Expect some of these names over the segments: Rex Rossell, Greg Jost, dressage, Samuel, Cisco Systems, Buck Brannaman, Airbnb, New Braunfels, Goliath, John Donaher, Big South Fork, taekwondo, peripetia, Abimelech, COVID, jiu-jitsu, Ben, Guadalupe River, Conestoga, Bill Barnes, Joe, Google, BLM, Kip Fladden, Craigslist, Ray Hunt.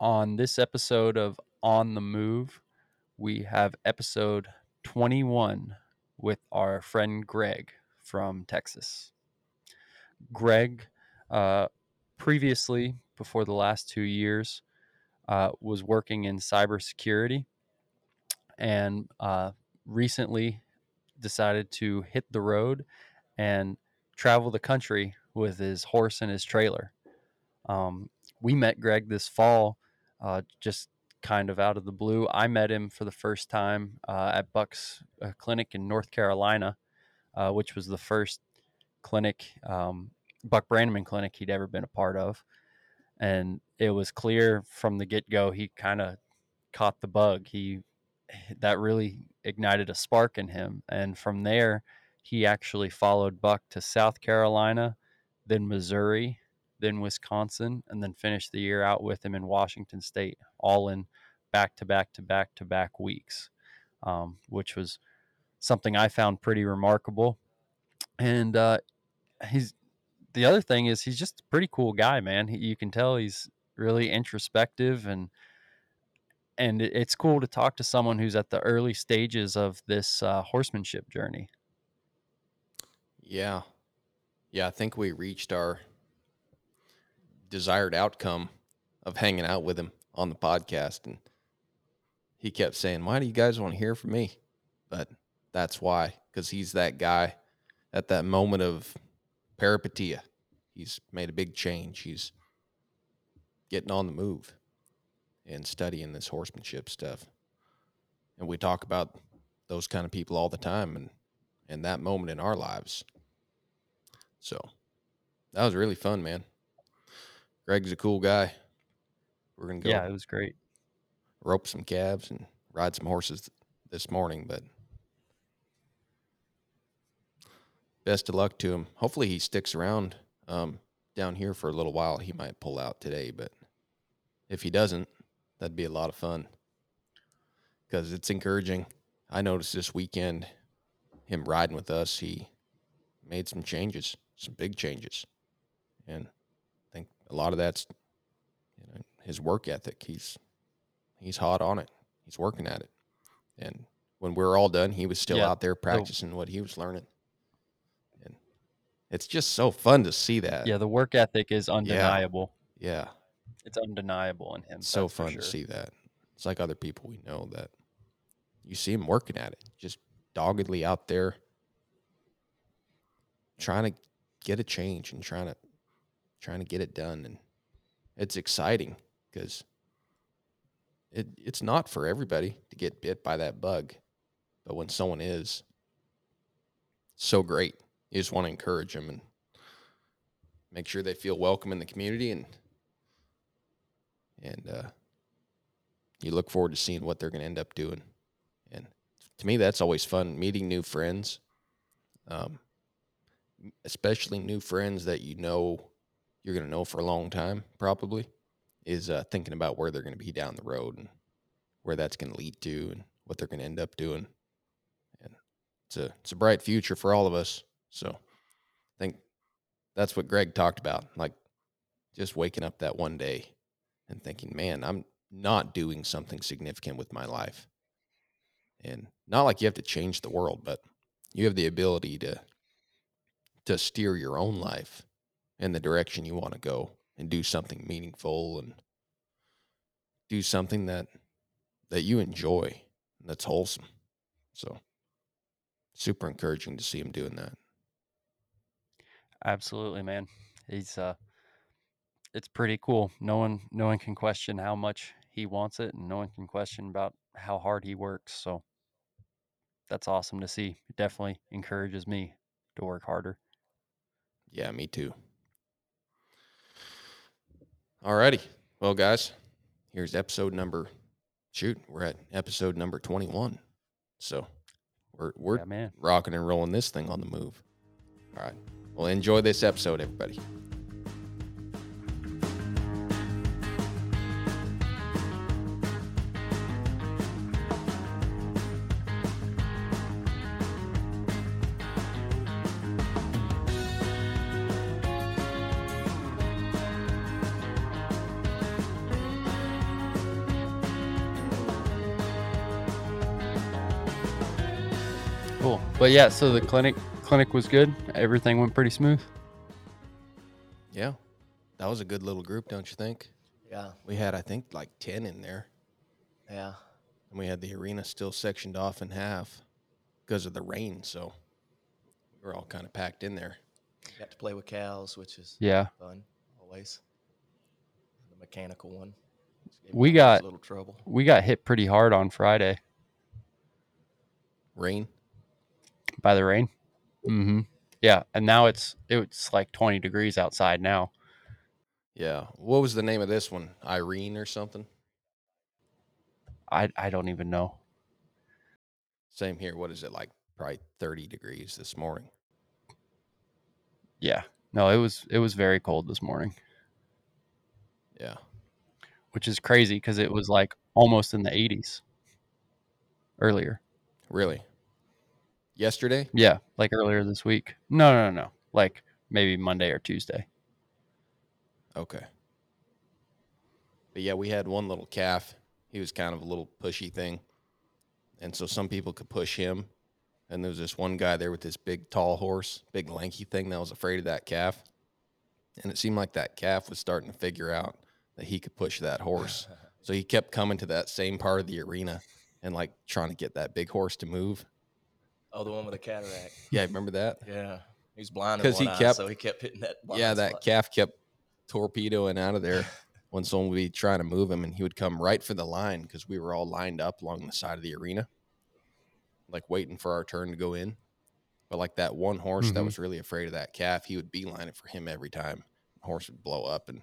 On this episode of On the Move, we have episode 21 with our friend Greg from Texas. Greg, previously, before the last 2 years, was working in cybersecurity and recently decided to hit the road and travel the country with his horse and his trailer. We met Greg this fall, just kind of out of the blue. I met him for the first time at Buck's clinic in North Carolina, which was the first clinic, Buck Brannaman clinic, he'd ever been a part of. And it was clear from the get-go, he kind of caught the bug. That really ignited a spark in him. And from there, he actually followed Buck to South Carolina, then Missouri, then Wisconsin, and then finished the year out with him in Washington State, all in back-to-back weeks, which was something I found pretty remarkable. And the other thing is he's just a pretty cool guy, man. You can tell he's really introspective, and it's cool to talk to someone who's at the early stages of this horsemanship journey. Yeah, I think we reached our desired outcome of hanging out with him on the podcast, and he kept saying, why do you guys want to hear from me? But that's why, because he's that guy at that moment of peripetia. He's made a big change. He's getting on the move and studying this horsemanship stuff, and we talk about those kind of people all the time and that moment in our lives. So that was really fun, man. Greg's a cool guy. We're going to go. Yeah, it was great. Rope some calves and ride some horses this morning, but best of luck to him. Hopefully he sticks around down here for a little while. He might pull out today, but if he doesn't, that'd be a lot of fun because it's encouraging. I noticed this weekend him riding with us, he made some changes, some big changes, and a lot of that's, his work ethic. He's hot on it. He's working at it. And when we were all done, he was still out there practicing what he was learning. And it's just so fun to see that. Yeah, the work ethic is undeniable. Yeah. It's undeniable in him. It's so fun to see that. It's like other people we know that you see him working at it, just doggedly out there trying to get a change and trying to get it done. And it's exciting because it's not for everybody to get bit by that bug, but when someone is, so great. You just want to encourage them and make sure they feel welcome in the community, and you look forward to seeing what they're going to end up doing. And to me, that's always fun, meeting new friends, especially new friends that you're going to know for a long time, probably, is thinking about where they're going to be down the road and where that's going to lead to and what they're going to end up doing. And it's a bright future for all of us. So I think that's what Greg talked about, like just waking up that one day and thinking, man, I'm not doing something significant with my life. And not like you have to change the world, but you have the ability to steer your own life in the direction you want to go and do something meaningful and do something that you enjoy and that's wholesome. So super encouraging to see him doing that. Absolutely, man. He's it's pretty cool. No one can question how much he wants it, and no one can question about how hard he works. So that's awesome to see. It definitely encourages me to work harder. Yeah, me too. Alrighty. Well, guys, here's we're at episode number 21. So we're rocking and rolling this thing on the move. All right. Well, enjoy this episode, everybody. Cool. But yeah, so the clinic was good. Everything went pretty smooth. Yeah. That was a good little group, don't you think? Yeah. We had, I think, like 10 in there. Yeah. And we had the arena still sectioned off in half because of the rain, so we were all kind of packed in there. Got to play with cows, which is fun always. The mechanical one. We got a little trouble. We got hit pretty hard on Friday. Rain? By the rain? Mm-hmm. Yeah, and now it's like 20 degrees outside now. Yeah. What was the name of this one? Irene or something? I don't even know. Same here. What is it like? Probably 30 degrees this morning. Yeah. No, it was very cold this morning. Yeah. Which is crazy because it was like almost in the 80s earlier. Really? Yesterday? Yeah, like earlier this week. No. Like maybe Monday or Tuesday. Okay. But yeah, we had one little calf. He was kind of a little pushy thing. And so some people could push him. And there was this one guy there with this big, tall horse, big, lanky thing that was afraid of that calf. And it seemed like that calf was starting to figure out that he could push that horse. So he kept coming to that same part of the arena and, like, trying to get that big horse to move. Oh, the one with the cataract. Yeah, remember that? Yeah. He was blind in one eye, so he kept hitting that blind spot. That calf kept torpedoing out of there when someone would be trying to move him, and he would come right for the line because we were all lined up along the side of the arena, like waiting for our turn to go in. But like that one horse that was really afraid of that calf, he would beeline it for him every time. The horse would blow up and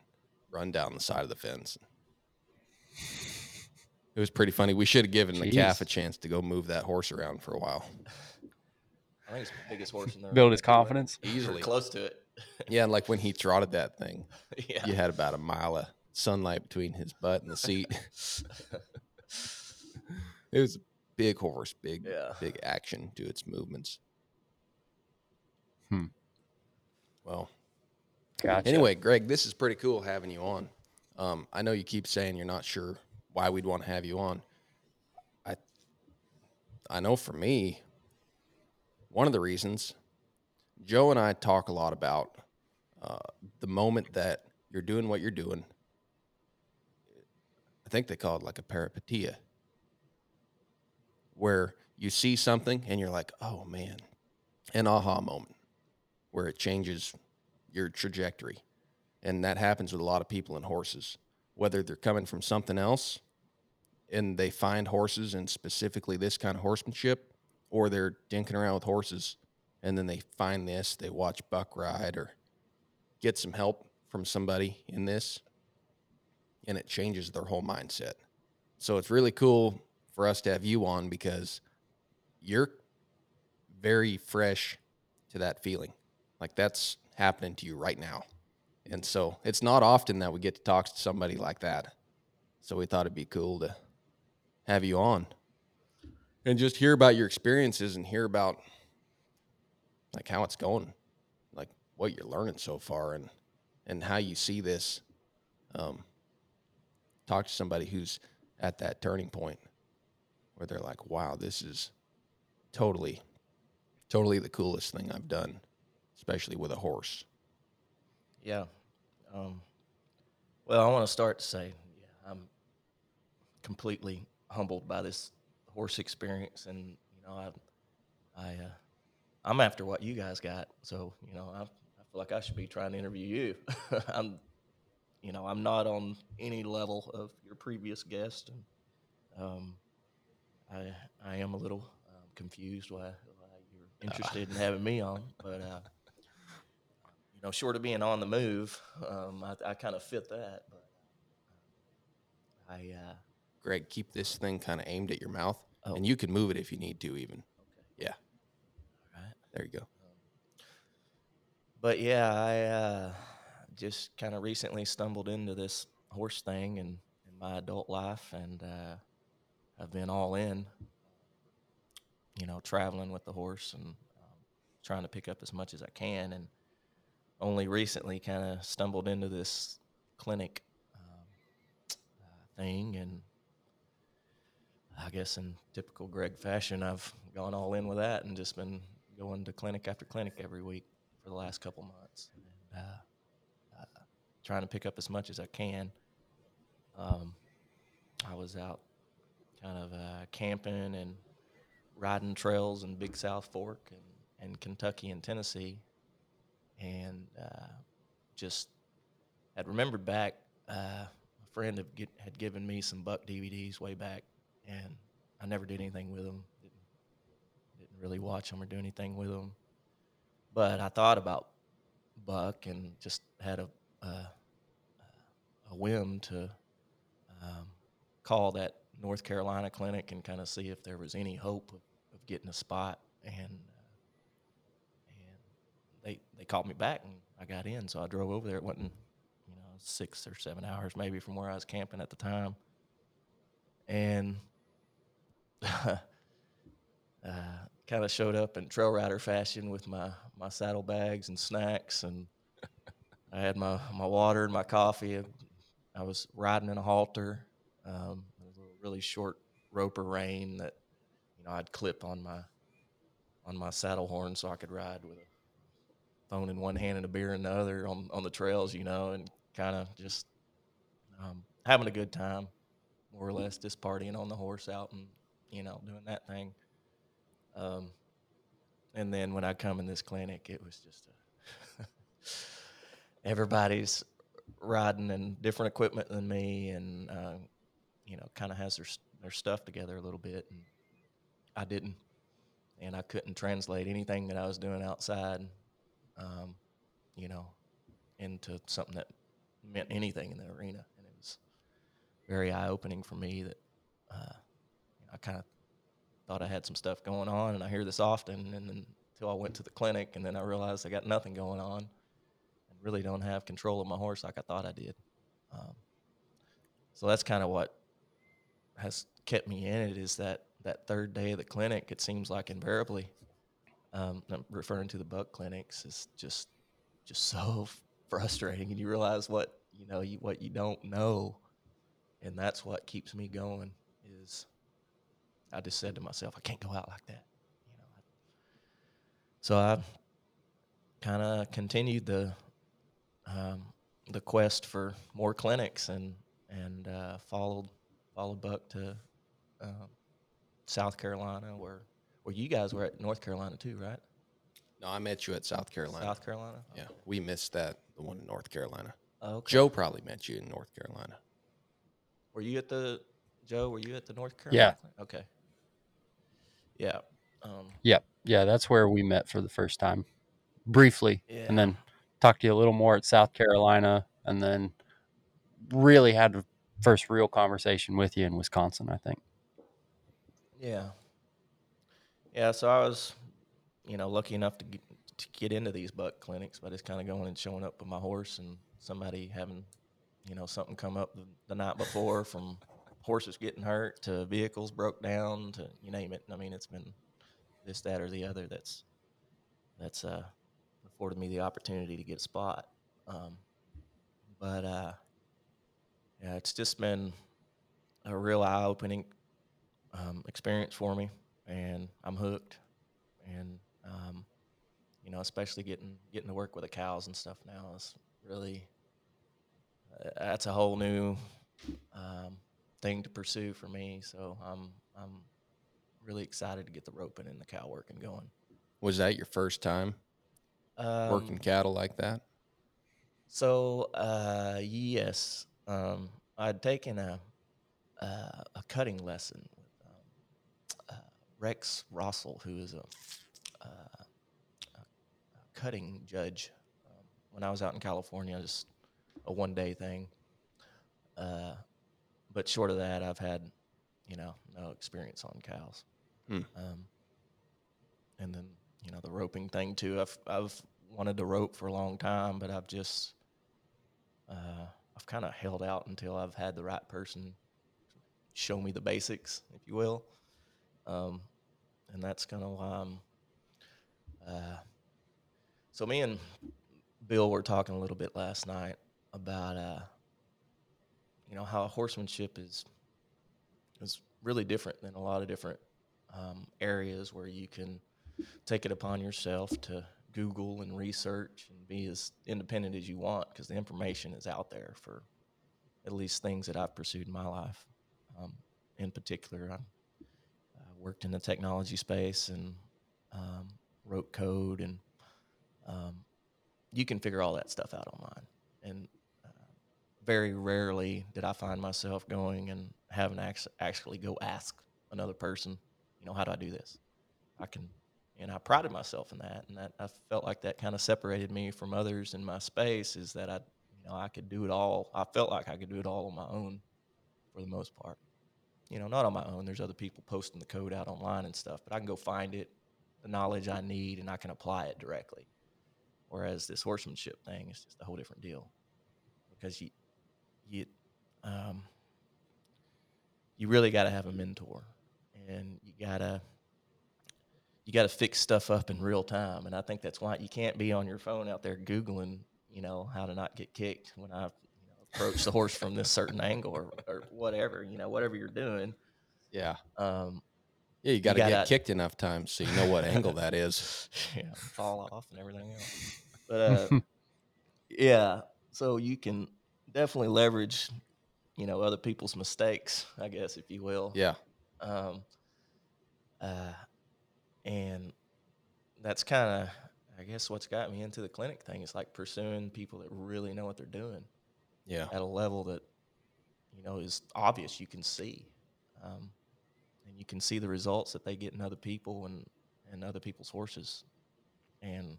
run down the side of the fence. It was pretty funny. We should have given the calf a chance to go move that horse around for a while. I think it's the biggest horse in there. Build his confidence. Easily. Close to it. Yeah, and like when he trotted that thing, you had about a mile of sunlight between his butt and the seat. It was a big horse, big action to its movements. Well, gotcha. Anyway, Greg, this is pretty cool having you on. I know you keep saying you're not sure why we'd want to have you on. I know for me, one of the reasons... Joe and I talk a lot about the moment that you're doing what you're doing. I think they call it like a peripetia, where you see something and you're like, oh, man, an aha moment where it changes your trajectory. And that happens with a lot of people in horses, whether they're coming from something else and they find horses and specifically this kind of horsemanship, or they're dinking around with horses. And then they find this, they watch Buck ride or get some help from somebody in this, and it changes their whole mindset. So it's really cool for us to have you on because you're very fresh to that feeling. Like that's happening to you right now. And so it's not often that we get to talk to somebody like that. So we thought it'd be cool to have you on and just hear about your experiences and hear about like how it's going, like what you're learning so far and how you see this. Talk to somebody who's at that turning point where they're like, wow, this is totally the coolest thing I've done, especially with a horse. Yeah. Well, I want to start to say, I'm completely humbled by this horse experience. And, I'm after what you guys got, so, I feel like I should be trying to interview you. I'm not on any level of your previous guest, and I am a little confused why you're interested in having me on, but, short of being on the move, I kind of fit that, but Greg, keep this thing kind of aimed at your mouth, and you can move it if you need to even. Okay. Yeah. There you go. But yeah, I just kind of recently stumbled into this horse thing in my adult life, and I've been all in, traveling with the horse and trying to pick up as much as I can, and only recently kind of stumbled into this clinic thing, and I guess in typical Greg fashion, I've gone all in with that and just been going to clinic after clinic every week for the last couple months, and, trying to pick up as much as I can. I was out kind of camping and riding trails in Big South Fork and Kentucky and Tennessee, and just had remembered back, a friend had given me some Buck DVDs way back, and I never did anything with them, didn't really watch them or do anything with them. But I thought about Buck and just had a whim to call that North Carolina clinic and kind of see if there was any hope of getting a spot. And they called me back, and I got in, so I drove over there. It wasn't, 6 or 7 hours maybe from where I was camping at the time. And kind of showed up in trail rider fashion with my saddlebags and snacks, and I had my water and my coffee. I was riding in a halter, a really short roper rein that I'd clip on my saddle horn so I could ride with a phone in one hand and a beer in the other on the trails, and kind of just having a good time, more or less, just partying on the horse out and doing that thing. And then when I come in this clinic, it was just everybody's riding in different equipment than me, and kind of has their stuff together a little bit, and I didn't, and I couldn't translate anything that I was doing outside, into something that meant anything in the arena. And it was very eye-opening for me that I kind of thought I had some stuff going on, and I hear this often, and then until I went to the clinic, and then I realized I got nothing going on. Really don't have control of my horse like I thought I did. So that's kind of what has kept me in it, is that third day of the clinic, it seems like invariably, I'm referring to the Buck clinics, is just so frustrating. And you realize what you don't know. And that's what keeps me going, is I just said to myself, I can't go out like that. So I kind of continued the quest for more clinics, and followed Buck to South Carolina, where you guys were at North Carolina too, right? No, I met you at South Carolina. South Carolina? Okay. Yeah, we missed the one in North Carolina. Okay. Joe probably met you in North Carolina. Were you at the North Carolina? Yeah. Okay. Yeah. Yeah, that's where we met for the first time, briefly, yeah. And then talked to you a little more at South Carolina, and then really had the first real conversation with you in Wisconsin, I think. Yeah. Yeah, so I was, lucky enough to get into these Buck clinics by just kind of going and showing up with my horse, and somebody having, something come up the night before, from horses getting hurt to vehicles broke down to you name it. I mean, it's been this, that, or the other that's afforded me the opportunity to get a spot. But it's just been a real eye-opening experience for me, and I'm hooked. And, especially getting to work with the cows and stuff now is really, that's a whole new thing to pursue for me. So I'm really excited to get the roping and the cow working going. Was that your first time? Working cattle like that? So, yes. I'd taken a cutting lesson with Rex Rossell, who is a cutting judge. When I was out in California, just a one-day thing. But short of that, I've had, no experience on cows. Hmm. And then, the roping thing too. I've wanted to rope for a long time, but I've just I've kind of held out until I've had the right person show me the basics, if you will. And that's kind of why I'm. So me and Bill were talking a little bit last night about how horsemanship is It's really different than a lot of different areas where you can take it upon yourself to Google and research and be as independent as you want, because the information is out there for at least things that I've pursued in my life. In particular, I worked in the technology space and wrote code, and you can figure all that stuff out online. And very rarely did I find myself going and having to actually go ask another person, you know, how do I do this? I can, and I prided myself in that, and that I felt like that kind of separated me from others in my space, is that I could do it all. I felt like I could do it all on my own for the most part. You know, not on my own. There's other people posting the code out online and stuff, but I can go find it, the knowledge I need, and I can apply it directly. Whereas this horsemanship thing is just a whole different deal, because you really got to have a mentor, and you got to fix stuff up in real time. And I think that's why you can't be on your phone out there Googling, you know, how to not get kicked when I approach the horse from this certain angle or whatever, you know, whatever you're doing. Yeah. Yeah, you got to get kicked enough times so you know what angle that is. Yeah, fall off and everything else. But, yeah, so you can definitely leverage, you know, other people's mistakes, I guess, if you will. Yeah. And that's kind of, I guess, what's got me into the clinic thing. It's like pursuing people that really know what they're doing. Yeah. At a level that, you know, is obvious. You can see. And you can see the results that they get in other people and other people's horses. And,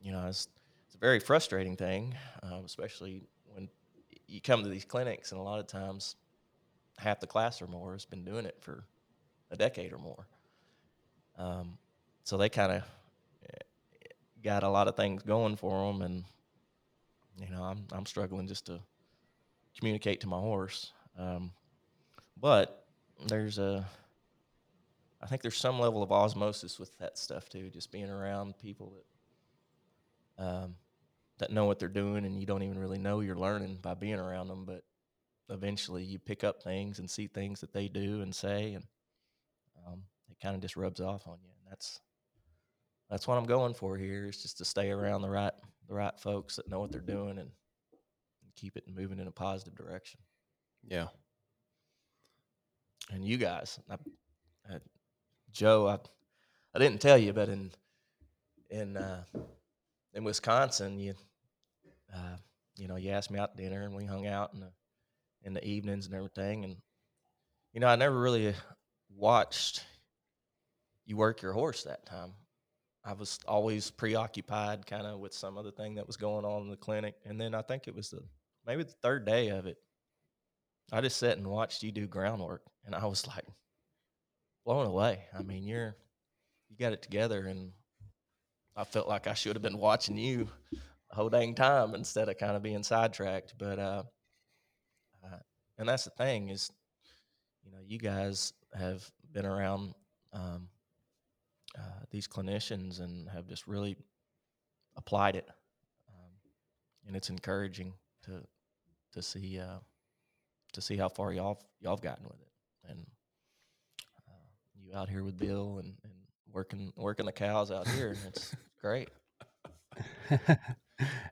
you know, it's a very frustrating thing, especially when you come to these clinics, and a lot of times half the class or more has been doing it for a decade or more. So they kind of got a lot of things going for them, and, you know, I'm struggling just to communicate to my horse. But I think there's some level of osmosis with that stuff too, just being around people that that know what they're doing, and you don't even really know you're learning by being around them, but eventually you pick up things and see things that they do and say, and it kind of just rubs off on you. And that's what I'm going for here, is just to stay around the right folks that know what they're doing and keep it moving in a positive direction. Yeah. And you guys, Joe, I didn't tell you, but in Wisconsin, you asked me out to dinner, and we hung out in the evenings and everything. And, you know, I never really watched you work your horse that time. I was always preoccupied kind of with some other thing that was going on in the clinic. And then I think it was maybe the third day of it, I just sat and watched you do groundwork, and I was like blown away. I mean, you got it together, and I felt like I should have been watching you the whole dang time instead of kind of being sidetracked. But, and that's the thing is, you know, you guys have been around, these clinicians and have just really applied it, and it's encouraging to see how far y'all have gotten with it. And you out here with Bill and working the cows out here, and it's great.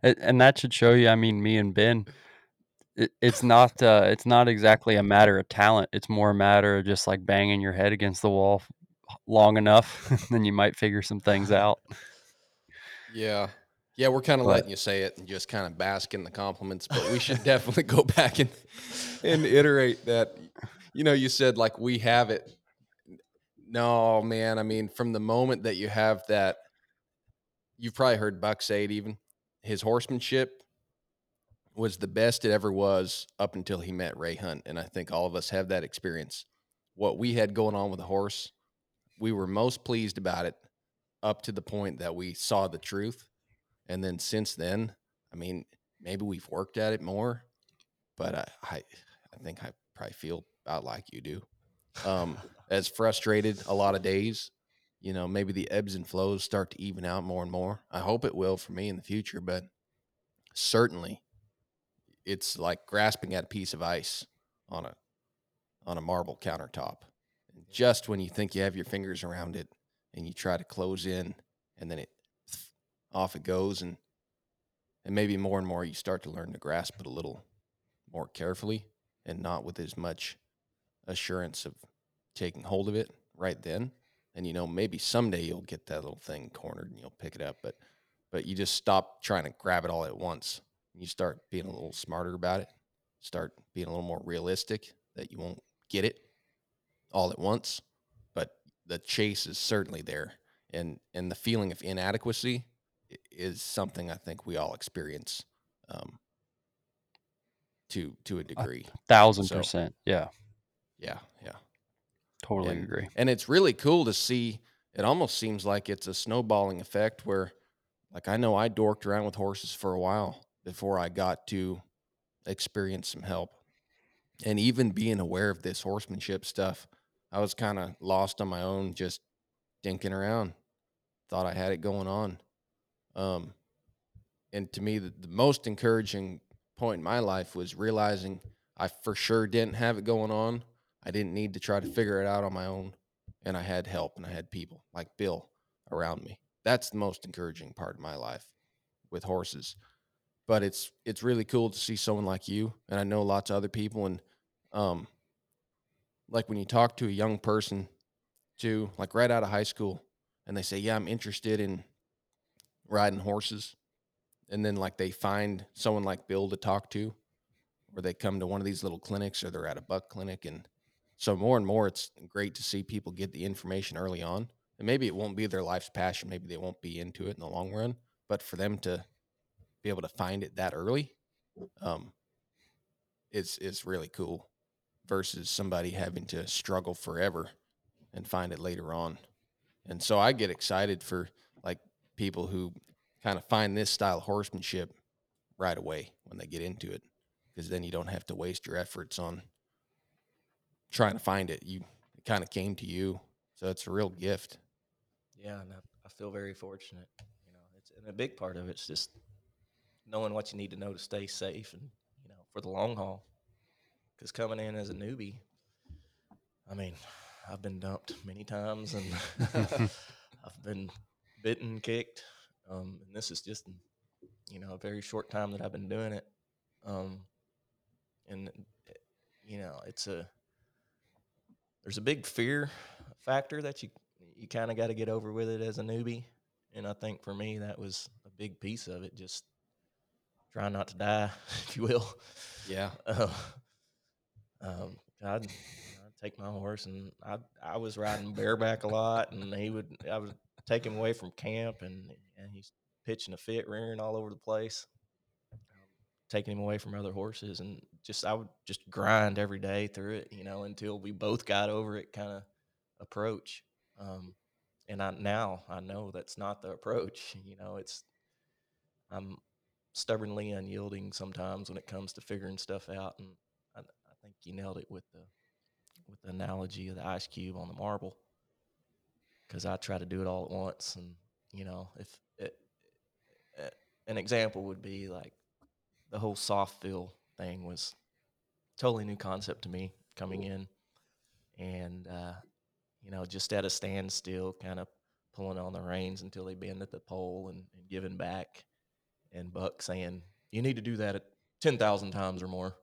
And that should show you. I mean, me and Ben, it's not exactly a matter of talent. It's more a matter of just like banging your head against the wall long enough, then you might figure some things out. Yeah, we're kind of letting you say it and just kind of bask in the compliments, but we should definitely go back and iterate that. You know, you said like we have it. No, man, I mean, from the moment that you have that, you've probably heard Buck say it even, his horsemanship was the best it ever was up until he met Ray Hunt, and I think all of us have that experience. What we had going on with the horse, we were most pleased about it up to the point that we saw the truth. And then since then, I mean, maybe we've worked at it more, but I think I probably feel about like you do. As frustrated a lot of days, you know, maybe the ebbs and flows start to even out more and more. I hope it will for me in the future, but certainly it's like grasping at a piece of ice on a on a marble countertop. And just when you think you have your fingers around it and you try to close in, and then it off it goes, and maybe more and more you start to learn to grasp it a little more carefully and not with as much assurance of taking hold of it right then. And, you know, maybe someday you'll get that little thing cornered and you'll pick it up, but you just stop trying to grab it all at once. You start being a little smarter about it, start being a little more realistic that you won't get it all at once, but the chase is certainly there. And the feeling of inadequacy is something I think we all experience to a degree. 1,000%. So, yeah. Totally agree. And it's really cool to see. It almost seems like it's a snowballing effect where, like, I know I dorked around with horses for a while before I got to experience some help. And even being aware of this horsemanship stuff, I was kind of lost on my own, just dinking around. Thought I had it going on. And to me, the most encouraging point in my life was realizing I for sure didn't have it going on. I didn't need to try to figure it out on my own. And I had help and I had people like Bill around me. That's the most encouraging part of my life with horses. But it's really cool to see someone like you, and I know lots of other people. And like when you talk to a young person, too, like right out of high school, and they say, "Yeah, I'm interested in riding horses," and then like they find someone like Bill to talk to, or they come to one of these little clinics, or they're at a Buck clinic, and so more and more, it's great to see people get the information early on. And maybe it won't be their life's passion, maybe they won't be into it in the long run, but for them to be able to find it that early it's really cool versus somebody having to struggle forever and find it later on. And so I get excited for like people who kind of find this style of horsemanship right away when they get into it, because then you don't have to waste your efforts on trying to find it. It kind of came to you, so it's a real gift. Yeah, and I feel very fortunate. You know, it's, and a big part of it's just knowing what you need to know to stay safe and, you know, for the long haul. Because coming in as a newbie, I mean, I've been dumped many times and I've been bitten, kicked. And this is just, you know, a very short time that I've been doing it. And, you know, there's a big fear factor that you kind of got to get over with it as a newbie. And I think for me, that was a big piece of it, just try not to die, if you will. Yeah. I'd take my horse, and I was riding bareback a lot, and I would take him away from camp, and he's pitching a fit, rearing all over the place, taking him away from other horses, and I would just grind every day through it, you know, until we both got over it kind of approach. And now I know that's not the approach, you know. I'm stubbornly unyielding sometimes when it comes to figuring stuff out, and I think you nailed it with the analogy of the ice cube on the marble, because I try to do it all at once. And, you know, an example would be like the whole soft fill thing was a totally new concept to me coming in, and you know, just at a standstill, kind of pulling on the reins until they bend at the pole and giving back. And Buck saying, "You need to do that at 10,000 times or more."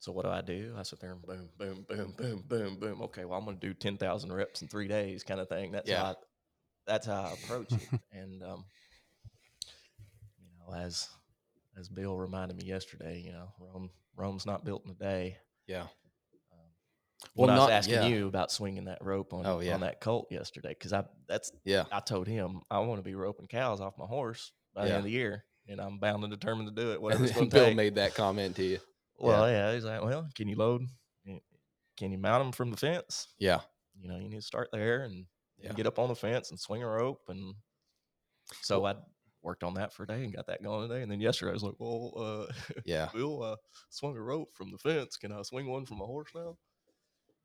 So what do? I sit there and boom, boom, boom, boom, boom, boom. Okay, well, I'm going to do 10,000 reps in 3 days, kind of thing. That's how I approach it. And you know, as Bill reminded me yesterday, you know, Rome's not built in a day. Yeah. I was asking you about swinging that rope on that colt yesterday, because I told him I want to be roping cows off my horse by the end of the year, and I'm bound and determined to do it, whatever it's going to take. Bill made that comment to you. Well, yeah, he's like, "Well, can you load? Can you mount them from the fence?" Yeah. You know, you need to start there and get up on the fence and swing a rope. And so I worked on that for a day and got that going today. And then yesterday I was like, "Well, Bill, swung a rope from the fence. Can I swing one from a horse now?"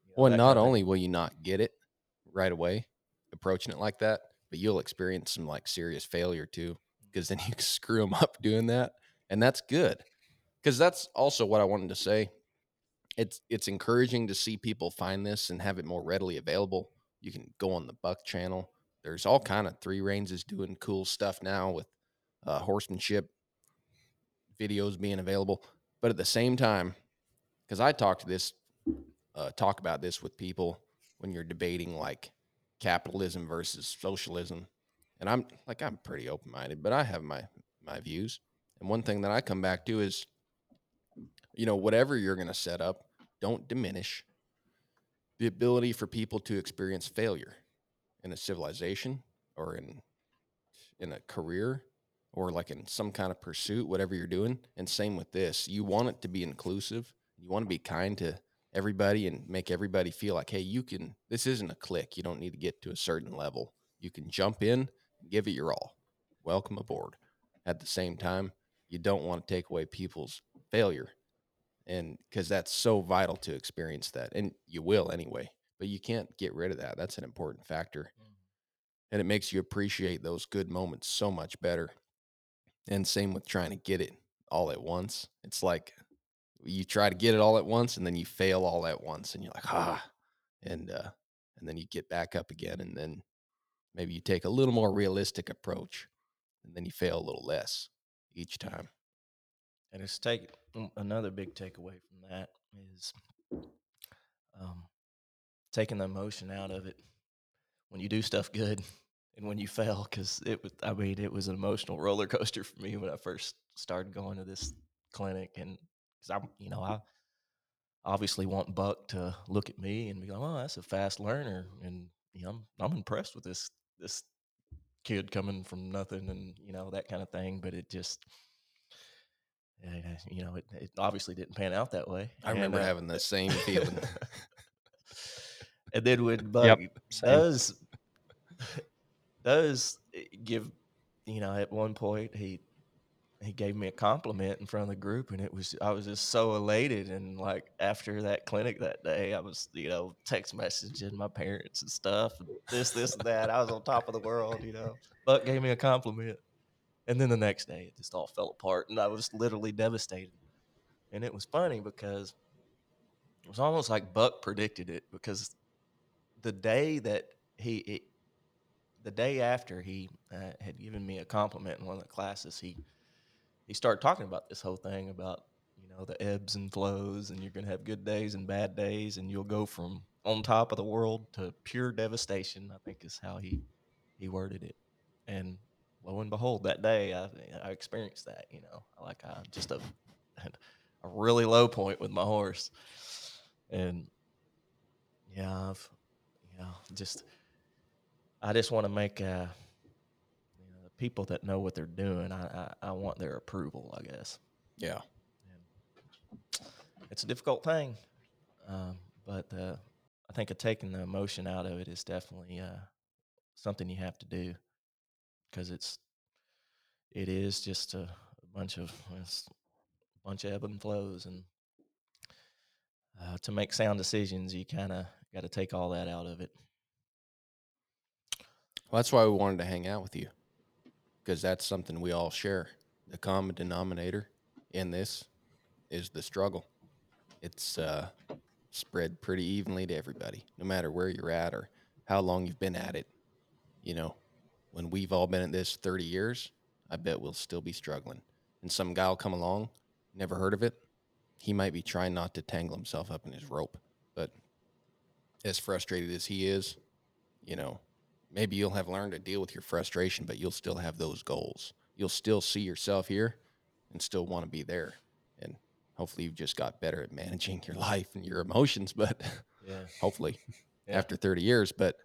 Yeah, well, not only will you not get it right away approaching it like that, but you'll experience some like serious failure too, because then you screw them up doing that. And that's good, because that's also what I wanted to say it's encouraging to see people find this and have it more readily available. You can go on the Buck channel. There's all kind of Three Reins is doing cool stuff now with horsemanship videos being available. But at the same time, because I talk about this with people when you're debating like capitalism versus socialism, and I'm pretty open-minded, but I have my views. And one thing that I come back to is, you know, whatever you're going to set up, don't diminish the ability for people to experience failure in a civilization or in a career or like in some kind of pursuit, whatever you're doing. And same with this. You want it to be inclusive. You want to be kind to everybody and make everybody feel like, hey, this isn't a clique. You don't need to get to a certain level. You can jump in and give it your all. Welcome aboard. At the same time, you don't want to take away people's failure, and because that's so vital to experience that, and you will anyway, but you can't get rid of that. That's an important factor, and it makes you appreciate those good moments so much better. And same with trying to get it all at once. It's like you try to get it all at once and then you fail all at once and you're like, and then you get back up again, and then maybe you take a little more realistic approach and then you fail a little less each time. And it's another big takeaway from that is taking the emotion out of it when you do stuff good and when you fail, because it was an emotional roller coaster for me when I first started going to this clinic, and because I obviously want Buck to look at me and be like, oh, that's a fast learner, and you know, I'm impressed with this kid coming from nothing, and you know, that kind of thing. But it just, you know, it obviously didn't pan out that way. I remember having the same feeling. And then when Buck does give, you know, at one point he gave me a compliment in front of the group, and I was just so elated. And like after that clinic that day, I was, you know, text messaging my parents and stuff, and this and that. I was on top of the world, you know. Buck gave me a compliment, and then the next day it just all fell apart, and I was literally devastated. And it was funny because it was almost like Buck predicted it, because the day after he had given me a compliment in one of the classes, he started talking about this whole thing about, you know, the ebbs and flows, and you're going to have good days and bad days, and you'll go from on top of the world to pure devastation, I think is how he worded it. And lo and behold, that day I experienced that, you know, like just a really low point with my horse. And yeah, I just want to make people that know what they're doing, I want their approval, I guess. Yeah. And it's a difficult thing, but I think taking the emotion out of it is definitely something you have to do, because it is just a bunch of ebb and flows, and to make sound decisions, you kind of got to take all that out of it. Well, that's why we wanted to hang out with you, because that's something we all share. The common denominator in this is the struggle. It's spread pretty evenly to everybody, no matter where you're at or how long you've been at it. You know, when we've all been at this 30 years, I bet we'll still be struggling. And some guy will come along, never heard of it. He might be trying not to tangle himself up in his rope. But as frustrated as he is, you know, maybe you'll have learned to deal with your frustration, but you'll still have those goals. You'll still see yourself here and still want to be there. And hopefully you've just got better at managing your life and your emotions, but yeah. Hopefully after 30 years. But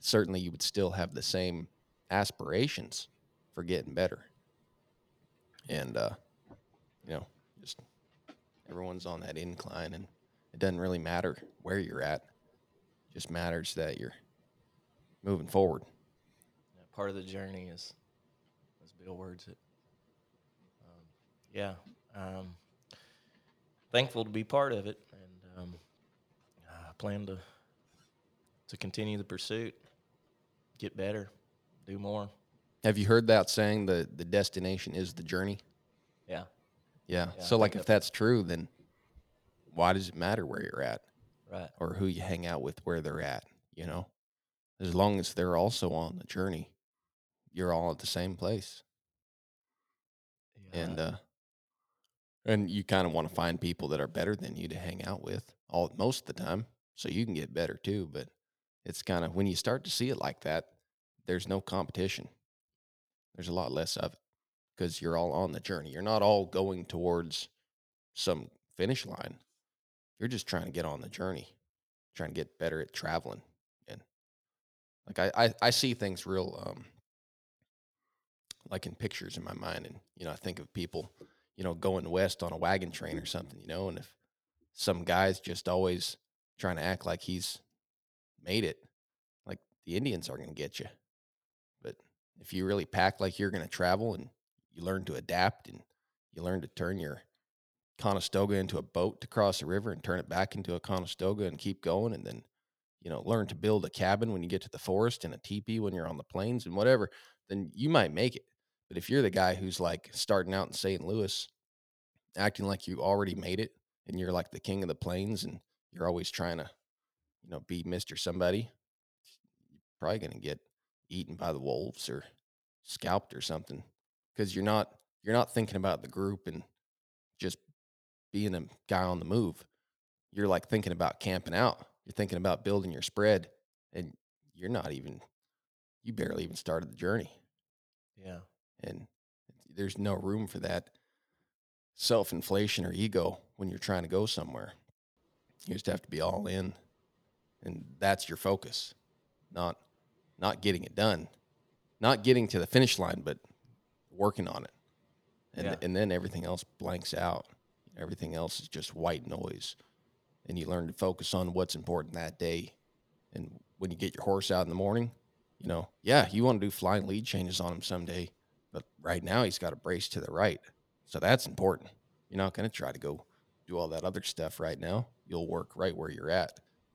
certainly you would still have the same aspirations for getting better. And, you know, just everyone's on that incline, and it doesn't really matter where you're at. It just matters that you're moving forward. Yeah, part of the journey is, as Bill words it. Thankful to be part of it, and I plan to continue the pursuit, get better, do more. Have you heard that saying, the destination is the journey? Yeah. So like if that's true, then why does it matter where you're at? Right. Or who you hang out with where they're at, you know? As long as they're also on the journey, you're all at the same place. Yeah. And you kind of want to find people that are better than you to hang out with most of the time, so you can get better too. But it's kind of, when you start to see it like that, there's no competition. There's a lot less of it because you're all on the journey. You're not all going towards some finish line. You're just trying to get on the journey, trying to get better at traveling. And like I see things real, like in pictures in my mind. And, you know, I think of people, you know, going west on a wagon train or something, you know, and if some guy's just always trying to act like he's made it, like the Indians are going to get you. But if you really pack like you're going to travel and you learn to adapt and you learn to turn your Conestoga into a boat to cross the river and turn it back into a Conestoga and keep going, and then, you know, learn to build a cabin when you get to the forest and a teepee when you're on the plains and whatever, then you might make it. But if you're the guy who's like starting out in St. Louis, acting like you already made it and you're like the king of the plains and you're always trying to, you know, be Mr. Somebody, you're probably going to get eaten by the wolves or scalped or something, because you're not thinking about the group and just being a guy on the move. You're like thinking about camping out. You're thinking about building your spread, and you barely even started the journey. Yeah. And there's no room for that self-inflation or ego when you're trying to go somewhere. You just have to be all in, and that's your focus, not getting it done, not getting to the finish line, but working on it. And and then everything else blanks out. Everything else is just white noise, and you learn to focus on what's important that day. And when you get your horse out in the morning, you know, yeah, you want to do flying lead changes on him someday. But right now he's got a brace to the right. So that's important. You're not going to try to go do all that other stuff right now. You'll work right where you're at,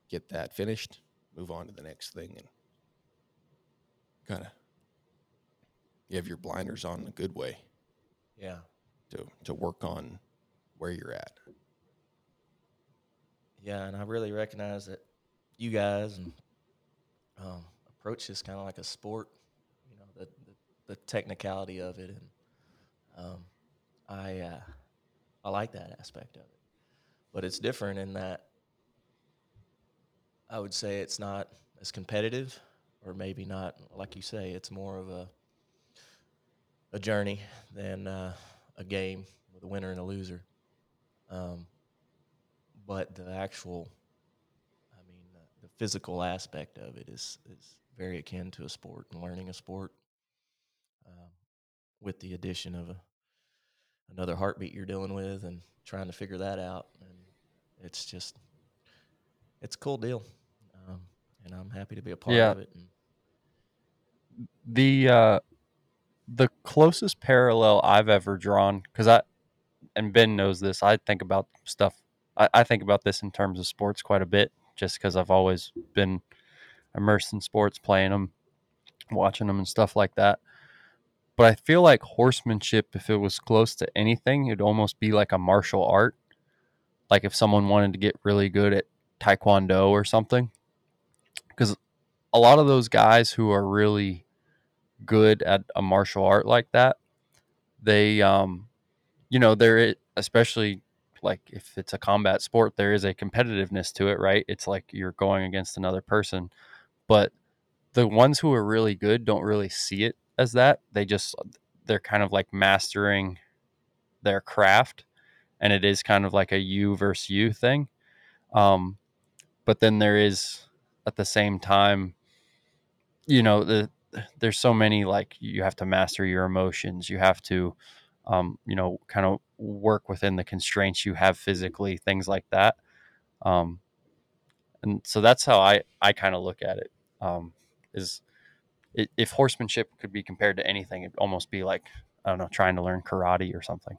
get that finished, move on to the next thing, and kind of you have your blinders on in a good way. Yeah. To work on where you're at. Yeah, and I really recognize that you guys approach this kind of like a sport, you know, the technicality of it, and I like that aspect of it. But it's different in that I would say it's not as competitive, or maybe not, like you say, it's more of a journey than a game with a winner and a loser. But the actual, the physical aspect of it is very akin to a sport and learning a sport. With the addition of another heartbeat you're dealing with and trying to figure that out. And it's a cool deal. And I'm happy to be a part of it. And the closest parallel I've ever drawn, because and Ben knows this, I think about stuff. I think about this in terms of sports quite a bit, just because I've always been immersed in sports, playing them, watching them and stuff like that. But I feel like horsemanship, if it was close to anything, it'd almost be like a martial art. Like if someone wanted to get really good at taekwondo or something. Because a lot of those guys who are really good at a martial art like that, they, you know, they're, especially like if it's a combat sport, there is a competitiveness to it, right? It's like you're going against another person. But the ones who are really good don't really see it as that. They're kind of like mastering their craft, and it is kind of like a you versus you thing. But then there is, at the same time, you know, there's so many, like, you have to master your emotions, you have to you know, kind of work within the constraints you have physically, things like that. And so that's how I kind of look at it. If horsemanship could be compared to anything, it'd almost be like, I don't know, trying to learn karate or something.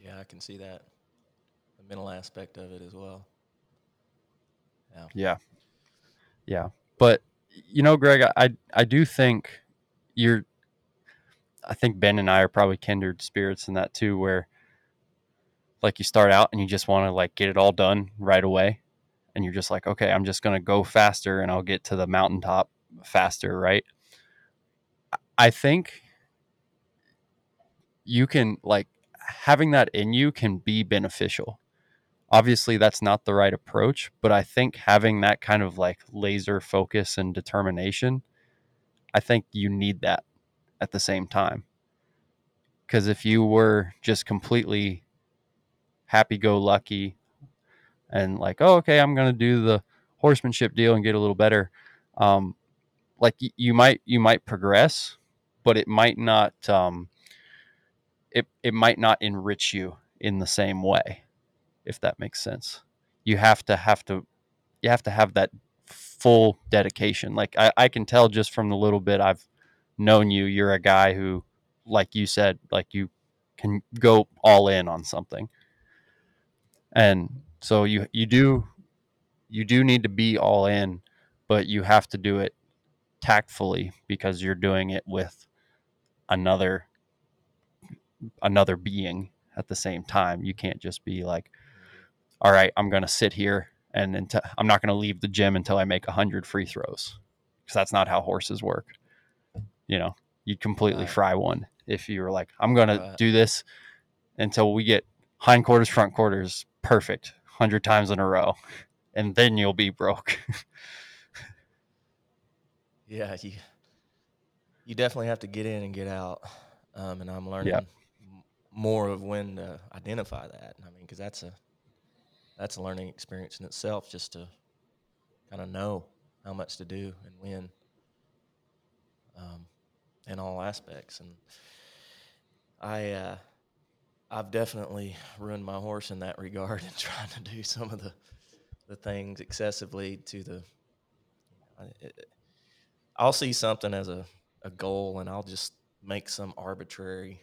Yeah, I can see that. The mental aspect of it as well. Yeah. Yeah. Yeah. But, you know, Greg, I do think I think Ben and I are probably kindred spirits in that too, where like you start out and you just want to like get it all done right away. And you're just like, okay, I'm just going to go faster and I'll get to the mountaintop faster. Right. I think you can, like, having that in you can be beneficial. Obviously that's not the right approach, but I think having that kind of like laser focus and determination, I think you need that at the same time. Because if you were just completely happy-go-lucky and like, oh, okay, I'm going to do the horsemanship deal and get a little better, like you might progress, but it might not it might not enrich you in the same way, if that makes sense. You have to have that full dedication. Like I can tell just from the little bit I've known you, you're a guy who, like you said, like you can go all in on something. And so you do need to be all in, but you have to do it tactfully because you're doing it with another being at the same time. You can't just be like, all right, I'm going to sit here and I'm not going to leave the gym until I make 100 free throws, because that's not how horses work. You know, you'd completely fry one if you were like, I'm going to do this until we get hindquarters, front quarters, perfect 100 times in a row, and then you'll be broke. Yeah, you definitely have to get in and get out. And I'm learning more of when to identify that. I mean, because that's a learning experience in itself, just to kind of know how much to do and when, in all aspects. And I've definitely ruined my horse in that regard, and trying to do some of the things excessively to the. I'll see something as a goal, and I'll just make some arbitrary,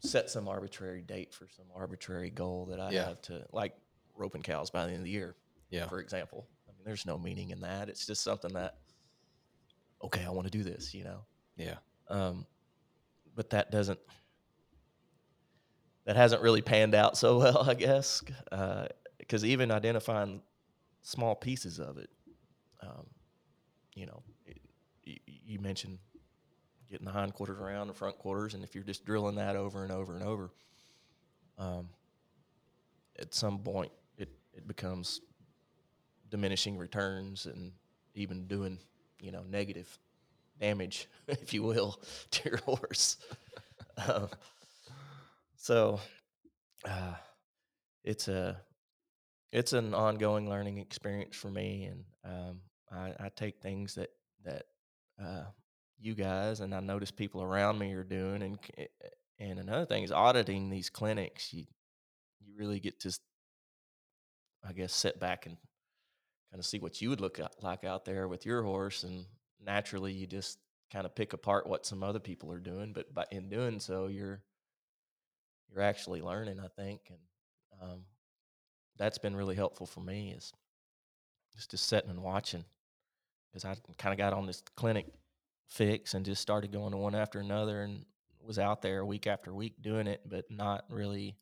set some arbitrary date for some arbitrary goal that I have to, like roping cows by the end of the year, for example. I mean, there's no meaning in that. It's just something that, okay, I want to do this, you know? Yeah. But that hasn't really panned out so well, I guess, because even identifying small pieces of it, you know, you mentioned getting the hind quarters around the front quarters, and if you're just drilling that over and over and over, at some point it becomes diminishing returns and even doing, you know, negative damage, if you will, to your horse. So it's an ongoing learning experience for me, and I take things that you guys and I notice people around me are doing, and another thing is auditing these clinics. You really get to, I guess, sit back and kind of see what you would look like out there with your horse, and naturally you just kind of pick apart what some other people are doing, but in doing so, you're actually learning, I think, and that's been really helpful for me, is just sitting and watching, because I kind of got on this clinic fix and just started going to one after another and was out there week after week doing it, but not really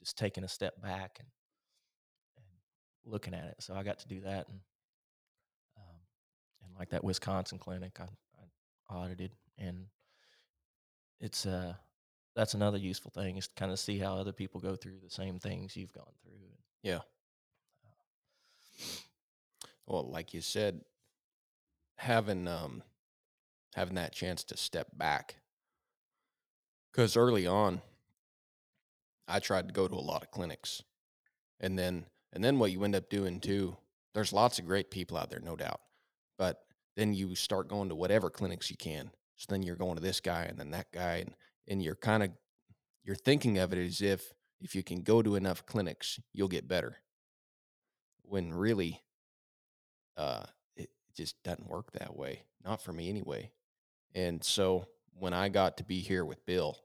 just taking a step back and looking at it. So I got to do that, and like that Wisconsin clinic I audited, and it's that's another useful thing, is to kind of see how other people go through the same things you've gone through. Yeah. Well, like you said, having that chance to step back, because early on, I tried to go to a lot of clinics, and then what you end up doing too. There's lots of great people out there, no doubt, but then you start going to whatever clinics you can. So then you're going to this guy and then that guy, and you're kind of thinking of it as if you can go to enough clinics, you'll get better. When really, it just doesn't work that way. Not for me anyway. And so when I got to be here with Bill,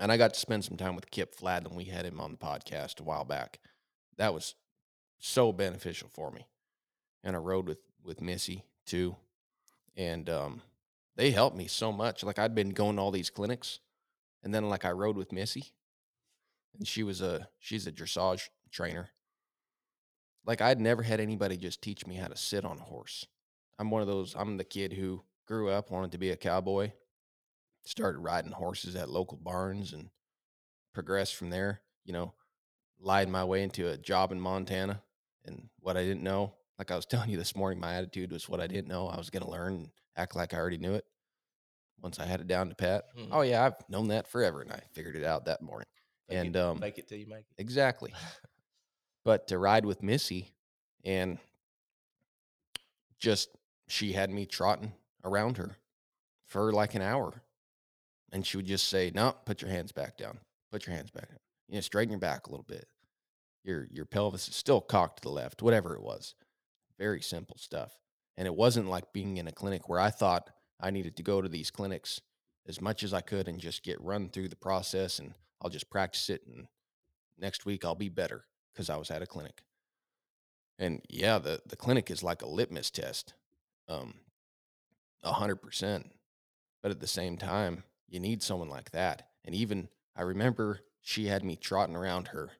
and I got to spend some time with Kip Fladden, we had him on the podcast a while back. That was so beneficial for me. And I rode with Missy too. And they helped me so much. Like, I'd been going to all these clinics, And then like I rode with Missy, and she's a dressage trainer. Like I'd never had anybody just teach me how to sit on a horse. I'm the kid who grew up, wanted to be a cowboy, started riding horses at local barns and progressed from there, you know, lied my way into a job in Montana. And what I didn't know, like I was telling you this morning, my attitude was what I didn't know, I was going to learn and act like I already knew it once I had it down to pat. Mm-hmm. Oh yeah, I've known that forever, and I figured it out that morning. Make it till you make it. Exactly. But to ride with Missy, and just she had me trotting around her for like an hour, and she would just say, "No, put your hands back down. Put your hands back down. You know, straighten your back a little bit. Your pelvis is still cocked to the left," whatever it was. Very simple stuff. And it wasn't like being in a clinic where I thought I needed to go to these clinics as much as I could and just get run through the process, and I'll just practice it, and next week I'll be better because I was at a clinic. And yeah, the clinic is like a litmus test, 100%. But at the same time, you need someone like that. And even I remember she had me trotting around her,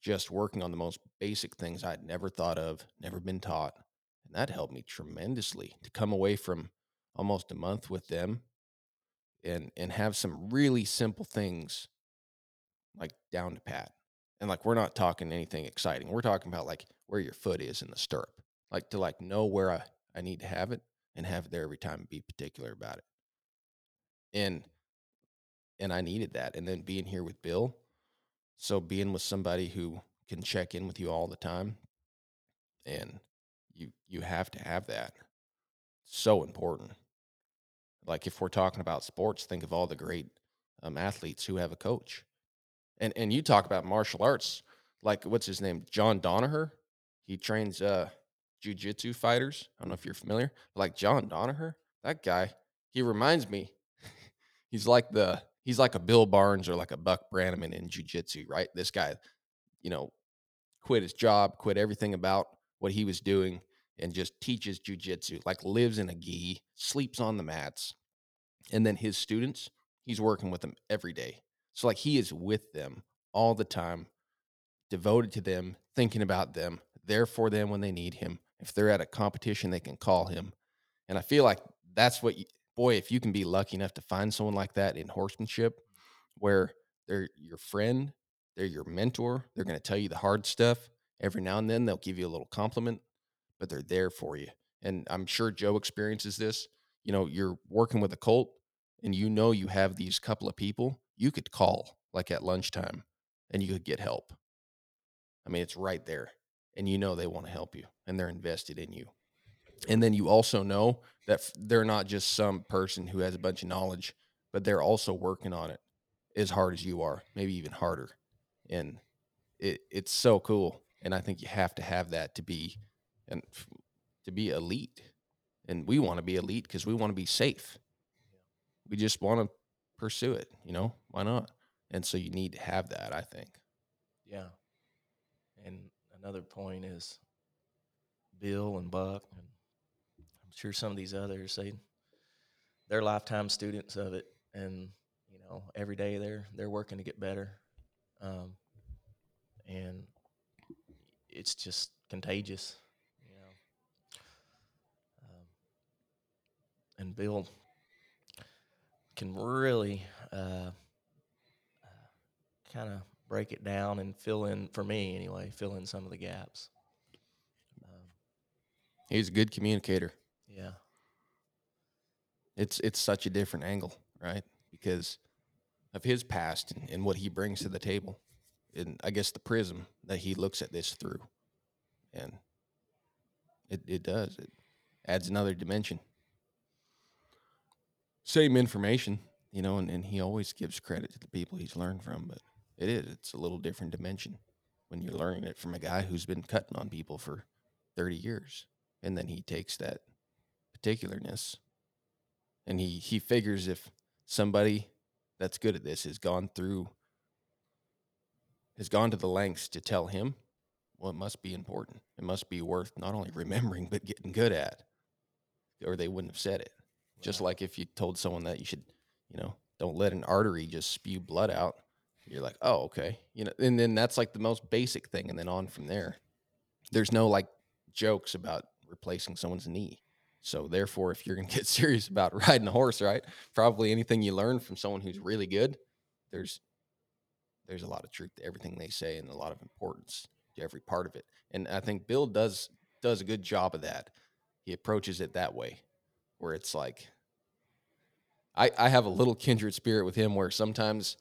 just working on the most basic things I'd never thought of, never been taught. And that helped me tremendously to come away from almost a month with them and have some really simple things like down to pat. And like, we're not talking anything exciting. We're talking about like where your foot is in the stirrup, like to like know where I need to have it and have it there every time and be particular about it. And I needed that. And then being here with Bill. So being with somebody who can check in with you all the time, and you have to have that. So important. Like if we're talking about sports, think of all the great athletes who have a coach. And you talk about martial arts, like what's his name? John Donaher. He trains jiu-jitsu fighters. I don't know if you're familiar. Like John Donaher, that guy, he reminds me. He's like a Bill Barnes or like a Buck Brannaman in jiu-jitsu, right? This guy, you know, quit his job, quit everything about what he was doing, and just teaches jiu-jitsu, like lives in a gi, sleeps on the mats. And then his students, he's working with them every day. So like he is with them all the time, devoted to them, thinking about them, there for them when they need him. If they're at a competition, they can call him. And I feel like that's what, boy, if you can be lucky enough to find someone like that in horsemanship, where they're your friend, they're your mentor, they're going to tell you the hard stuff. Every now and then they'll give you a little compliment, but they're there for you. And I'm sure Joe experiences this. You know, you're working with a colt, and you know you have these couple of people you could call like at lunchtime, and you could get help. I mean, it's right there, and you know they want to help you, and they're invested in you. And then you also know that they're not just some person who has a bunch of knowledge, but they're also working on it as hard as you are, maybe even harder. And it's so cool. And I think you have to have that to be elite. And we want to be elite because we want to be safe. We just want to pursue it, you know, why not? And so you need to have that, I think. Yeah. And another point is Bill and Buck, and I'm sure some of these others, they're lifetime students of it. And, you know, every day they're working to get better. And it's just contagious, you know. And Bill can really kind of break it down and fill in, for me anyway, fill in some of the gaps. He's a good communicator. Yeah. It's such a different angle, right? Because of his past and what he brings to the table. And I guess the prism that he looks at this through. And it does. It adds another dimension. Same information, you know, and he always gives credit to the people he's learned from, but it's a little different dimension when you're learning it from a guy who's been cutting on people for 30 years. And then he takes that particularness and he figures if somebody that's good at this has gone to the lengths to tell him, well, it must be important. It must be worth not only remembering, but getting good at, or they wouldn't have said it. Right. Just like if you told someone that you should, you know, Don't let an artery just spew blood out. You're like, oh, okay. You know, and then that's like the most basic thing. And then on from there, there's no like jokes about replacing someone's knee. So therefore, if you're going to get serious about riding a horse, right, probably anything you learn from someone who's really good, there's a lot of truth to everything they say and a lot of importance to every part of it. And I think Bill does a good job of that. He approaches it that way, where it's like, I have a little kindred spirit with him where sometimes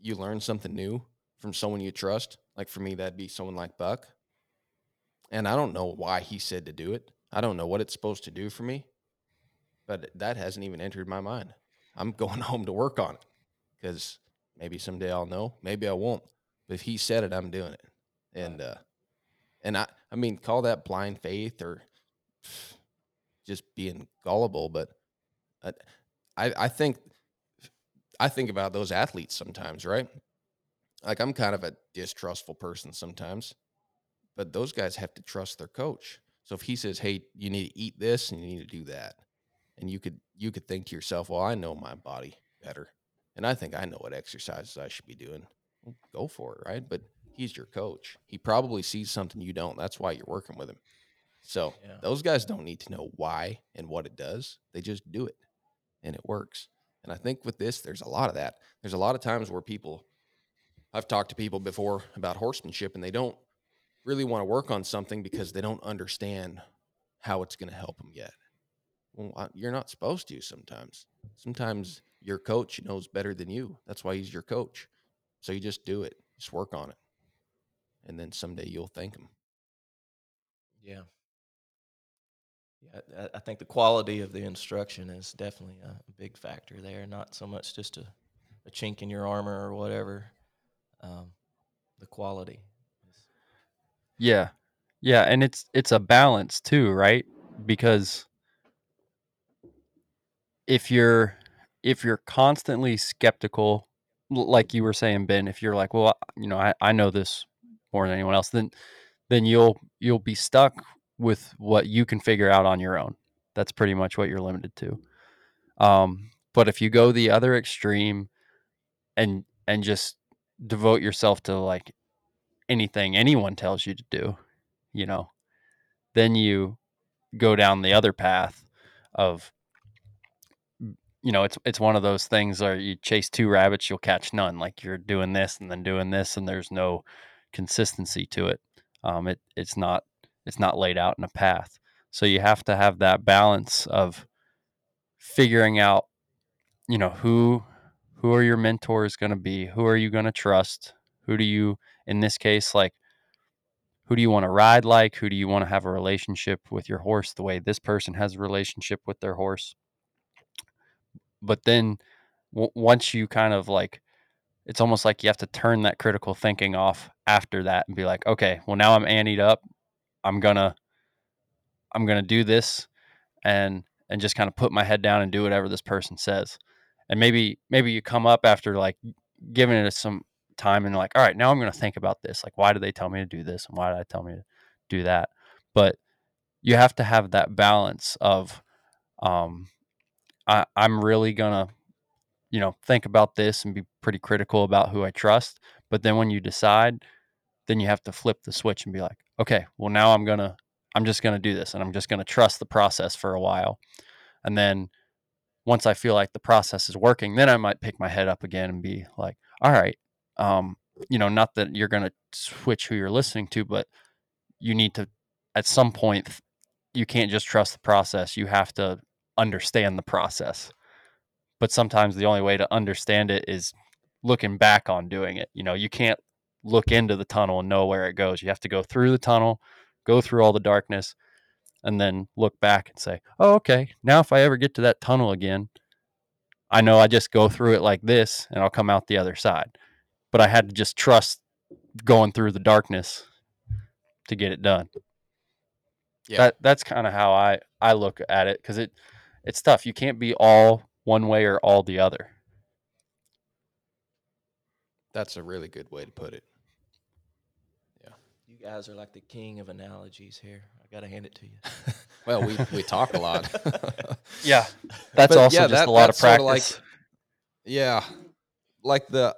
you learn something new from someone you trust. Like for me, that'd be someone like Buck. And I don't know why he said to do it. I don't know what it's supposed to do for me, but that hasn't even entered my mind. I'm going home to work on it because maybe someday I'll know, maybe I won't. But if he said it, I'm doing it. And I mean, call that blind faith or just being gullible, but I think about those athletes sometimes, right? Like I'm kind of a distrustful person sometimes, but those guys have to trust their coach. So if he says, hey, you need to eat this and you need to do that, and you could think to yourself, well, I know my body better, and I think I know what exercises I should be doing. Well, go for it, right? But he's your coach. He probably sees something you don't. That's why you're working with him. So Those guys don't need to know why and what it does. They just do it, and it works. And I think with this, there's a lot of that. There's a lot of times where I've talked to people before about horsemanship, and they don't really want to work on something because they don't understand how it's going to help them yet. Well, you're not supposed to sometimes. Sometimes your coach knows better than you. That's why he's your coach. So you just do it. Just work on it. And then someday you'll thank him. Yeah. Yeah, I think the quality of the instruction is definitely a big factor there, not so much just a chink in your armor or whatever, the quality. Yeah, yeah, and it's a balance too, right? Because if you're constantly skeptical, like you were saying, Ben, if you're like, well, you know, I know this more than anyone else, then you'll be stuck with what you can figure out on your own. That's pretty much what you're limited to. But if you go the other extreme and just devote yourself to like anything anyone tells you to do, you know, then you go down the other path of, you know, it's one of those things where you chase two rabbits, you'll catch none. Like you're doing this and then doing this, and there's no consistency to it. It's not laid out in a path. So you have to have that balance of figuring out, you know, who are your mentors going to be? Who are you going to trust? Who do you, in this case, like, who do you want to ride like? Who do you want to have a relationship with your horse the way this person has a relationship with their horse? But then once you kind of like, it's almost like you have to turn that critical thinking off after that and be like, okay, well, now I'm antied up. I'm gonna do this and just kind of put my head down and do whatever this person says. And maybe you come up after like giving it some time and like, all right, now I'm gonna think about this. Like, why did they tell me to do this and why did I tell me to do that? But you have to have that balance of I'm really gonna, you know, think about this and be pretty critical about who I trust. But then when you decide, then you have to flip the switch and be like, okay, well, now I'm just going to do this and I'm just going to trust the process for a while. And then once I feel like the process is working, then I might pick my head up again and be like, all right, you know, not that you're going to switch who you're listening to, but you need to, at some point, you can't just trust the process. You have to understand the process. But sometimes the only way to understand it is looking back on doing it. You know, you can't look into the tunnel and know where it goes. You have to go through the tunnel, go through all the darkness, and then look back and say, oh, okay, now if I ever get to that tunnel again, I know I just go through it like this and I'll come out the other side. But I had to just trust going through the darkness to get it done. Yeah. That's kind of how I look at it, because it's tough. You can't be all one way or all the other. That's a really good way to put it. You guys are like the king of analogies here. I gotta hand it to you. Well, we talk a lot. Yeah, that's also just a lot of practice. Sort of like, Yeah. Like the,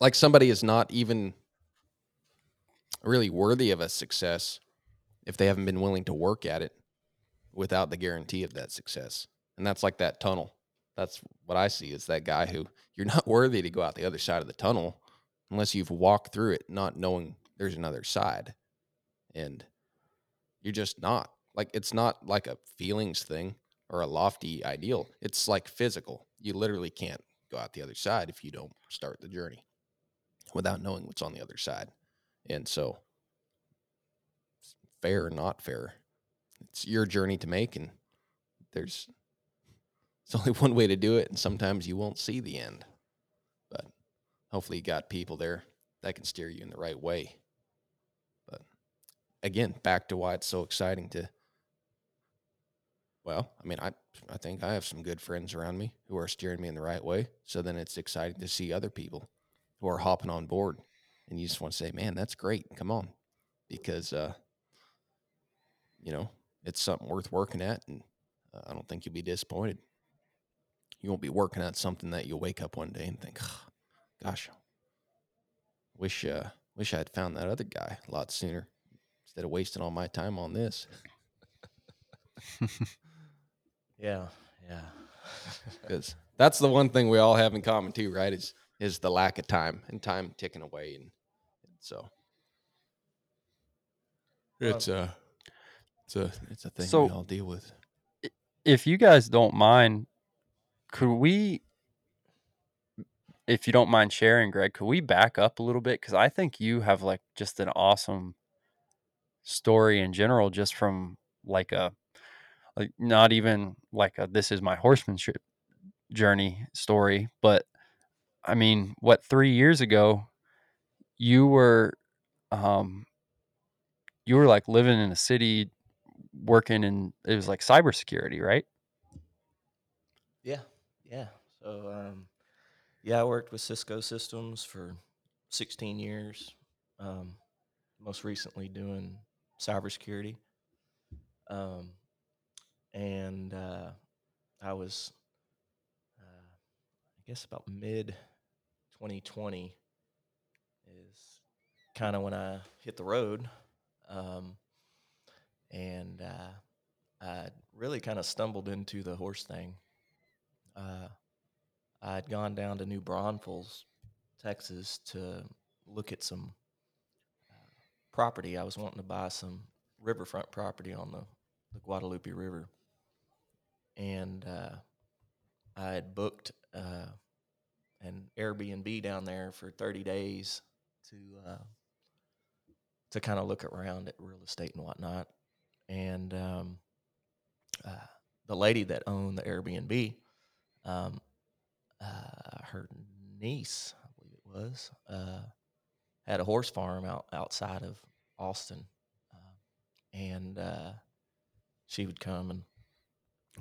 like somebody is not even really worthy of a success if they haven't been willing to work at it without the guarantee of that success. And that's like that tunnel. That's what I see, is that guy who you're not worthy to go out the other side of the tunnel unless you've walked through it, not knowing there's another side. And you're just not. Like, it's not like a feelings thing or a lofty ideal. It's like physical. You literally can't go out the other side if you don't start the journey without knowing what's on the other side. And so, fair or not fair, it's your journey to make, and it's only one way to do it, and sometimes you won't see the end. But hopefully you got people there that can steer you in the right way. But again, back to why it's so exciting to, well, I mean, I think I have some good friends around me who are steering me in the right way, so then it's exciting to see other people who are hopping on board. And you just want to say, man, that's great. Come on. Because, you know, it's something worth working at, and I don't think you'll be disappointed. You won't be working at something that you'll wake up one day and think, oh, gosh, wish I had found that other guy a lot sooner instead of wasting all my time on this. Yeah. Because that's the one thing we all have in common too, right, is the lack of time and time ticking away. And so it's a thing so we all deal with. If you guys don't mind, if you don't mind sharing, Greg, could we back up a little bit? Cause I think you have like just an awesome story in general, just from like not even like a, this is my horsemanship journey story, but I mean, 3 years ago, you were like living in a city, working in, it was like cybersecurity, right? Yeah. So, I worked with Cisco Systems for 16 years, most recently doing cybersecurity. And I was, I guess about mid 2020 is kind of when I hit the road, and I really kind of stumbled into the horse thing. I had gone down to New Braunfels, Texas, to look at some property. I was wanting to buy some riverfront property on the Guadalupe River, and I had booked an Airbnb down there for 30 days to kind of look around at real estate and whatnot. And the lady that owned the Airbnb, her niece, I believe it was, had a horse farm outside of Austin. And she would come and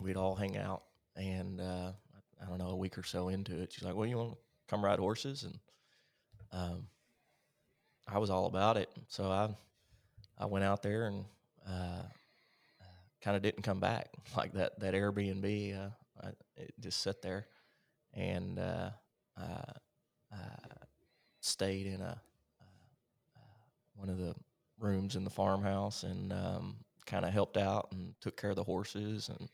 we'd all hang out, and I don't know, a week or so into it, she's like, well, you want to come ride horses? And I was all about it. So I went out there and kind of didn't come back. Like that Airbnb, it just sat there. And I stayed in one of the rooms in the farmhouse, and kind of helped out and took care of the horses and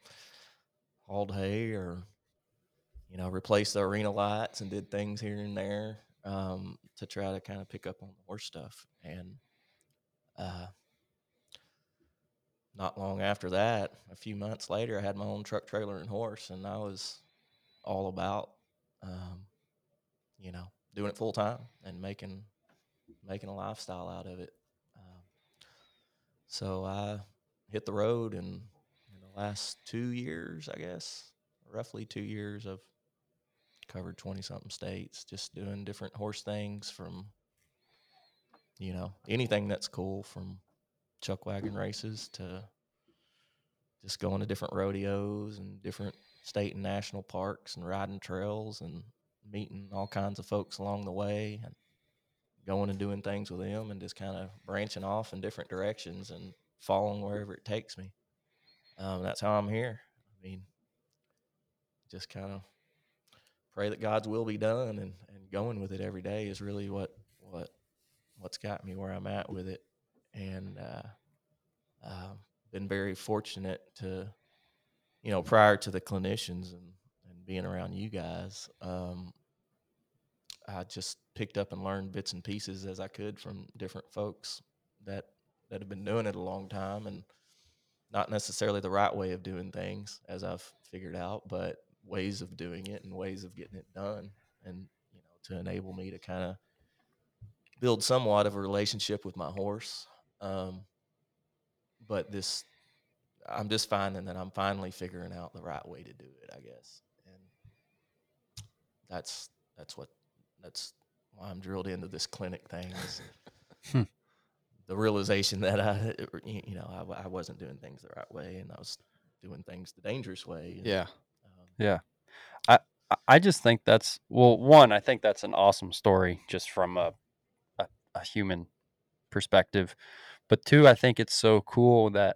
hauled hay, or replaced the arena lights, and did things here and there to try to kind of pick up on the horse stuff. And not long after that, a few months later, I had my own truck, trailer, and horse, and I was all about, doing it full time and making a lifestyle out of it. So I hit the road, and in the last 2 years, I guess, roughly 2 years, I've covered 20-something states, just doing different horse things, from, anything that's cool, from chuck wagon races to just going to different rodeos and different state and national parks and riding trails and meeting all kinds of folks along the way and going and doing things with them, and just kind of branching off in different directions and following wherever it takes me. That's how I'm here. I mean, just kind of pray that God's will be done, and going with it every day is really what's got me where I'm at with it. And been very fortunate to, prior to the clinicians and being around you guys, I just picked up and learned bits and pieces as I could from different folks that have been doing it a long time, and not necessarily the right way of doing things, as I've figured out, but ways of doing it and ways of getting it done, and to enable me to kind of build somewhat of a relationship with my horse. But this, I'm just finding that I'm finally figuring out the right way to do it, I guess, and that's why I'm drilled into this clinic thing. Is the realization that I wasn't doing things the right way, and I was doing things the dangerous way. And, yeah. I just think that's, well, one, I think that's an awesome story just from a human perspective. But two, I think it's so cool that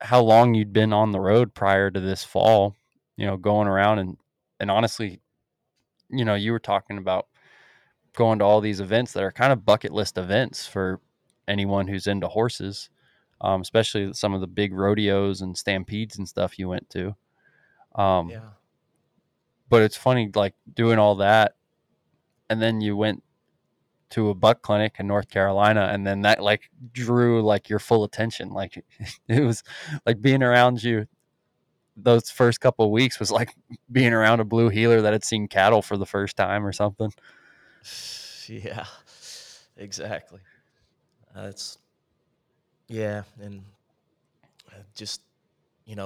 how long you'd been on the road prior to this fall, going around and honestly, you were talking about going to all these events that are kind of bucket list events for anyone who's into horses, especially some of the big rodeos and stampedes and stuff you went to. But it's funny, like doing all that, and then you went to a buck clinic in North Carolina, and then that like drew like your full attention. Like it was like being around you those first couple of weeks was like being around a blue heeler that had seen cattle for the first time or something. Yeah, exactly.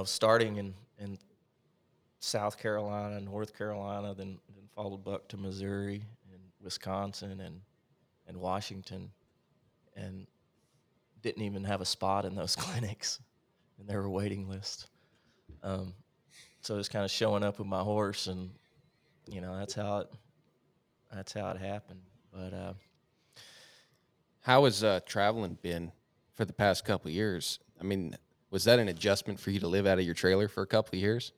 Starting in South Carolina, North Carolina, then followed Buck to Missouri and Wisconsin and Washington, and didn't even have a spot in those clinics, and there were waiting lists. So just kind of showing up with my horse, and that's how it happened. But how has traveling been for the past couple of years? I mean, was that an adjustment for you to live out of your trailer for a couple of years?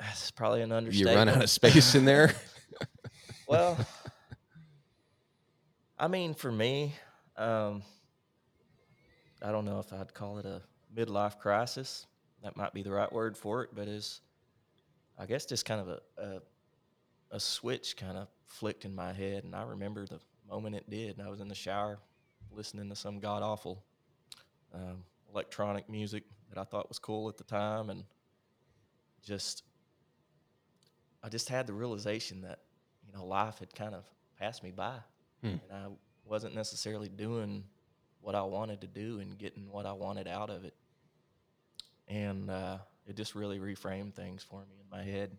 That's probably an understatement. You run out of space in there? Well, I mean, for me, I don't know if I'd call it a midlife crisis. That might be the right word for it, but it's, I guess, just kind of a switch kind of flicked in my head, and I remember the moment it did, and I was in the shower listening to some god-awful electronic music that I thought was cool at the time, and I just had the realization that, life had kind of passed me by. And I wasn't necessarily doing what I wanted to do and getting what I wanted out of it. And it just really reframed things for me in my head.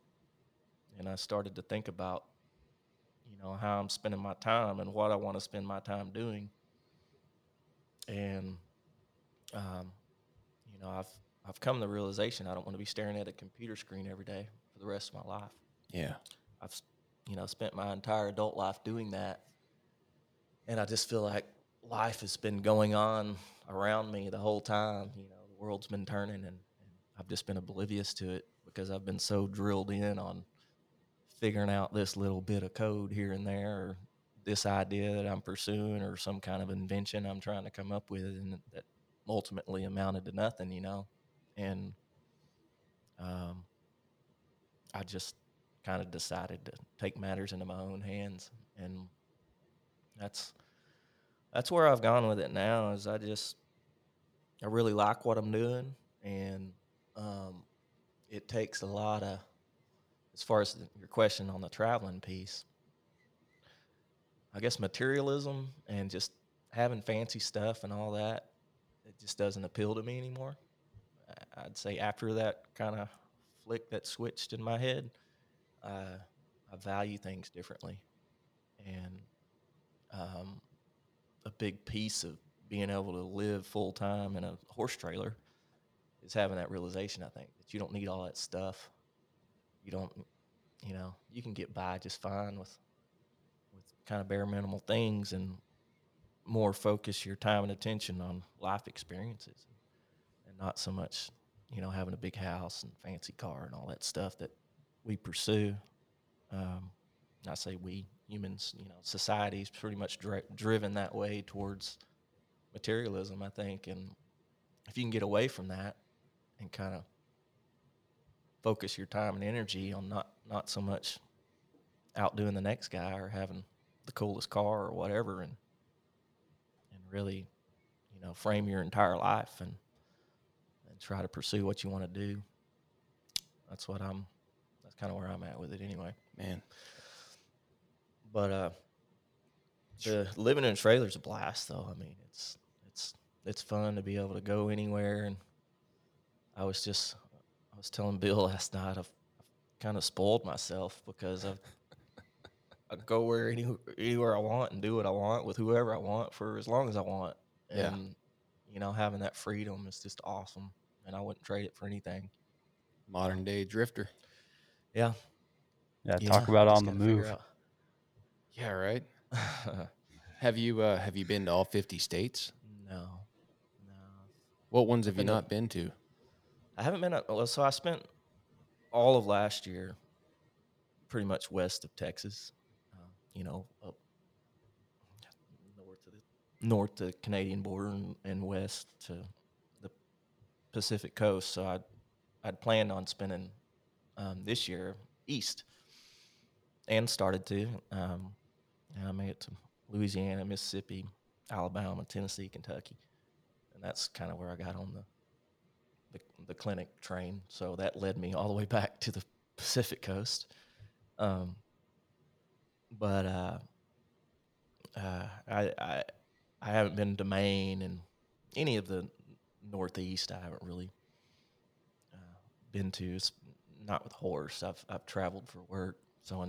And I started to think about, how I'm spending my time and what I want to spend my time doing. And, I've come to the realization I don't want to be staring at a computer screen every day for the rest of my life. Yeah. I've, spent my entire adult life doing that. And I just feel like life has been going on around me the whole time. The world's been turning, and I've just been oblivious to it because I've been so drilled in on figuring out this little bit of code here and there, or this idea that I'm pursuing, or some kind of invention I'm trying to come up with, and that ultimately amounted to nothing, And I just kind of decided to take matters into my own hands, and that's where I've gone with it now. Is I really like what I'm doing, and it takes a lot of, as far as your question on the traveling piece, I guess materialism and just having fancy stuff and all that, it just doesn't appeal to me anymore. I'd say after that kind of flick that switched in my head, I value things differently. And a big piece of being able to live full-time in a horse trailer is having that realization, I think, that you don't need all that stuff. You don't, you can get by just fine with kind of bare minimal things, and more focus your time and attention on life experiences. Not so much, having a big house and fancy car and all that stuff that we pursue. I say we, humans, you know, society's pretty much driven that way towards materialism, I think. And if you can get away from that and kind of focus your time and energy on not so much outdoing the next guy or having the coolest car or whatever, and really, you know, frame your entire life and try to pursue what you want to do. That's kind of where I'm at with it anyway. Man. But the living in a trailer is a blast, though. I mean, it's fun to be able to go anywhere. And I was telling Bill last night, I've kind of spoiled myself because I go where anywhere I want and do what I want with whoever I want for as long as I want. Yeah. And, you know, having that freedom is just awesome, and I wouldn't trade it for anything. Modern day drifter. Yeah. Yeah, talk about on the move. Yeah, right. Have you been to all 50 states? No. What ones have you not been to? I haven't been. So I spent all of last year pretty much west of Texas, you know, up north to the Canadian border and west to the Pacific coast. So I'd planned on spending this year east, and started to. And I made it to Louisiana, Mississippi, Alabama, Tennessee, Kentucky, and that's kind of where I got on the clinic train. So that led me all the way back to the Pacific coast. I haven't been to Maine and any of the Northeast. I haven't really been to. It's not with horse. I've traveled for work. So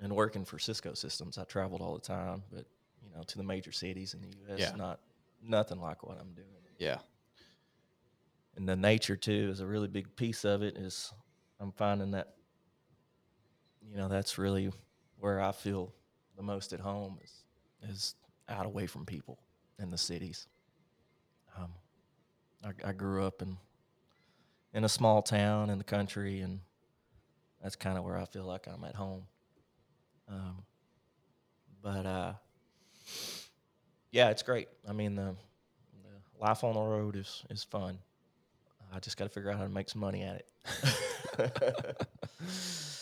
in working for Cisco Systems, I traveled all the time, but you know, to the major cities in the U.S., yeah. Nothing like what I'm doing. Yeah. And the nature too is a really big piece of it. Is I'm finding that, you know, that's really where I feel the most at home is out away from people in the cities. I grew up in a small town in the country, and that's kind of where I feel like I'm at home. Yeah, it's great. I mean, the life on the road is fun. I just got to figure out how to make some money at it.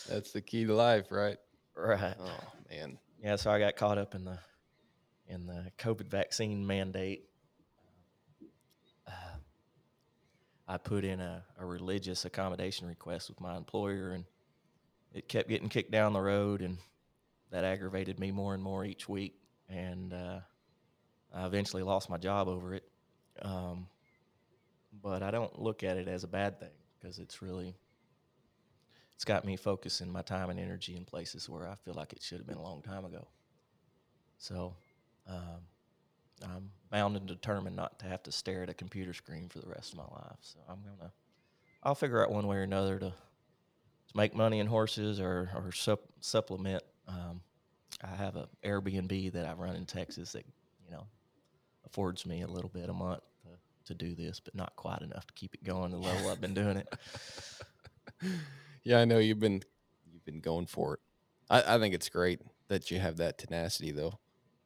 That's the key to life, right? Right. Oh man. Yeah. So I got caught up in the COVID vaccine mandate. I put in a religious accommodation request with my employer, and it kept getting kicked down the road, and that aggravated me more and more each week. And I eventually lost my job over it. But I don't look at it as a bad thing, because it's got me focusing my time and energy in places where I feel like it should have been a long time ago. So I'm bound and determined not to have to stare at a computer screen for the rest of my life. So I'll figure out one way or another to make money in horses or supplement. I have an Airbnb that I run in Texas that, you know, affords me a little bit a month to do this, but not quite enough to keep it going the level I've been doing it. Yeah, I know you've been going for it. I think it's great that you have that tenacity, though.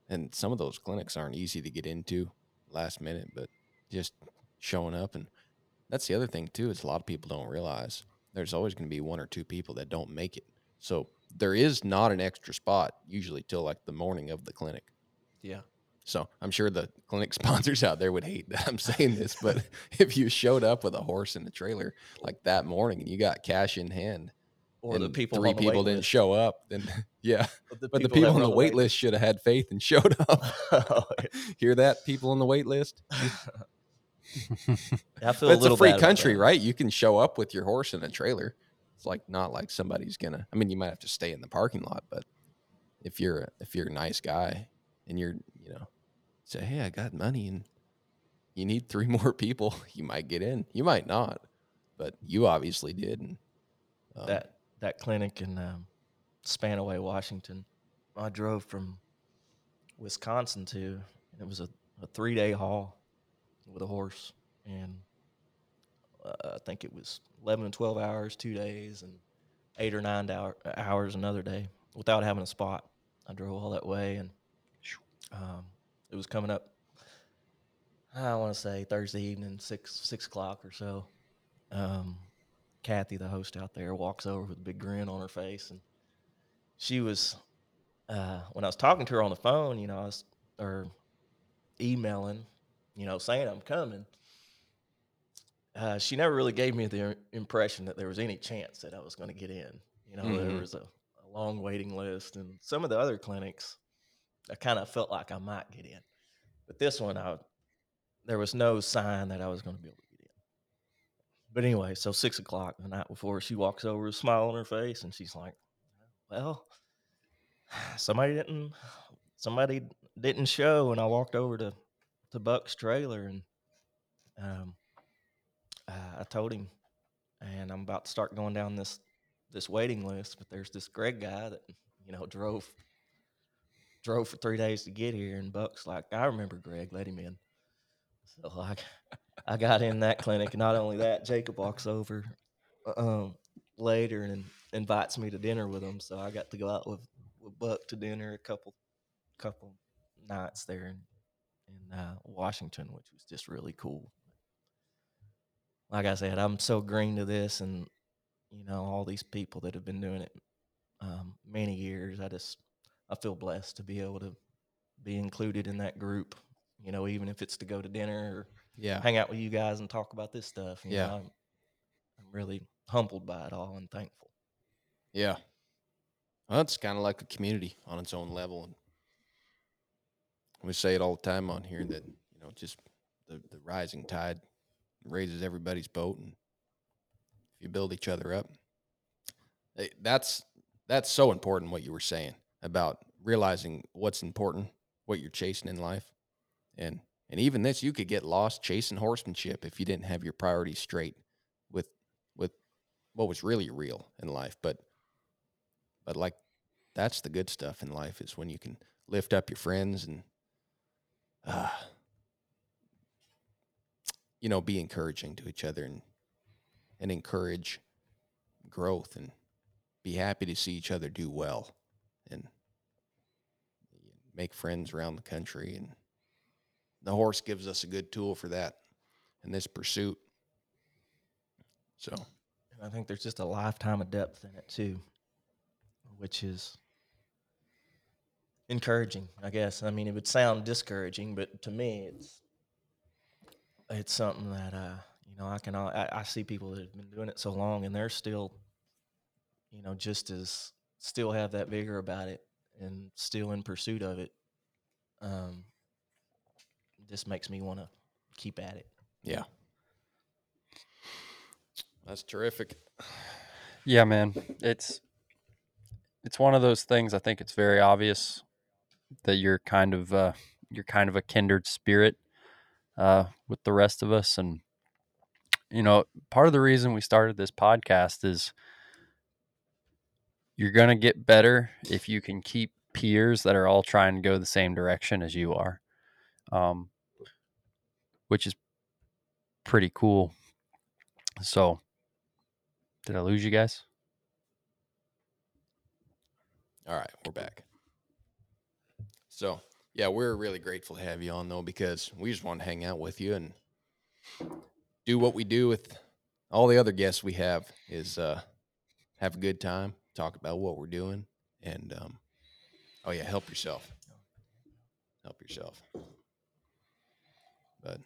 And some of those clinics aren't easy to get into last minute, but just showing up. And that's the other thing, too, is a lot of people don't realize there's always going to be one or two people that don't make it. So there is not an extra spot usually till like the morning of the clinic. Yeah. So I'm sure the clinic sponsors out there would hate that I'm saying this, but if you showed up with a horse in the trailer like that morning and you got cash in hand, or the people three on the people didn't list. Show up, then yeah. But the people on the wait list should have had faith and showed up. Oh, yeah. Hear that, people on the wait list? I feel it's a free country, right? You can show up with your horse in a trailer. It's like not like somebody's gonna. I mean, you might have to stay in the parking lot, but if you're a nice guy and you're, you know, say, hey, I got money and you need three more people, you might get in. You might not, but you obviously did. And that clinic in Spanaway, Washington, I drove from Wisconsin to, and it was a 3-day haul with a horse, and I think it was 11 and 12 hours, 2 days, and 8 or 9 hours another day without having a spot. I drove all that way, and it was coming up, I want to say Thursday evening, 6 o'clock or so. Kathy, the host out there, walks over with a big grin on her face, and she was, when I was talking to her on the phone, you know, I was, or emailing, you know, saying I'm coming, she never really gave me the impression that there was any chance that I was going to get in. You know, mm-hmm. there was a long waiting list, and some of the other clinics, I kind of felt like I might get in, but this one, there was no sign that I was going to be able to get in. But anyway, so 6 o'clock the night before, she walks over with a smile on her face, and she's like, "Well, somebody didn't show," and I walked over to Buck's trailer, and I told him, and I'm about to start going down this waiting list, but there's this Greg guy that, you know, drove for 3 days to get here, and Buck's like, "I remember Greg, let him in." So I got in that clinic, and not only that, Jacob walks over later and invites me to dinner with him. So I got to go out with Buck to dinner a couple nights there in Washington, which was just really cool. Like I said, I'm so green to this, and you know, all these people that have been doing it many years. I feel blessed to be able to be included in that group, you know, even if it's to go to dinner or hang out with you guys and talk about this stuff. You know, I'm really humbled by it all and thankful. Yeah. Well, it's kind of like a community on its own level. And we say it all the time on here that, you know, just the rising tide raises everybody's boat. And if you build each other up, that's so important what you were saying about realizing what's important, what you're chasing in life. And even this, you could get lost chasing horsemanship if you didn't have your priorities straight with what was really real in life. But like, that's the good stuff in life, is when you can lift up your friends and, you know, be encouraging to each other and encourage growth and be happy to see each other do well and make friends around the country. And the horse gives us a good tool for that in this pursuit. So I think there's just a lifetime of depth in it too, which is encouraging, I guess. I mean, it would sound discouraging, but to me, it's something that you know, I see people that have been doing it so long, and they're still, you know, just as still have that vigor about it and still in pursuit of it. This makes me want to keep at it. Yeah, that's terrific. Yeah, man, it's one of those things. I think it's very obvious that you're kind of a kindred spirit with the rest of us. And, you know, part of the reason we started this podcast is you're going to get better if you can keep peers that are all trying to go the same direction as you are, which is pretty cool. So, did I lose you guys? All right, we're back. So, yeah, we're really grateful to have you on, though, because we just want to hang out with you and do what we do with all the other guests we have, is have a good time, talk about what we're doing, and, help yourself. Help yourself. But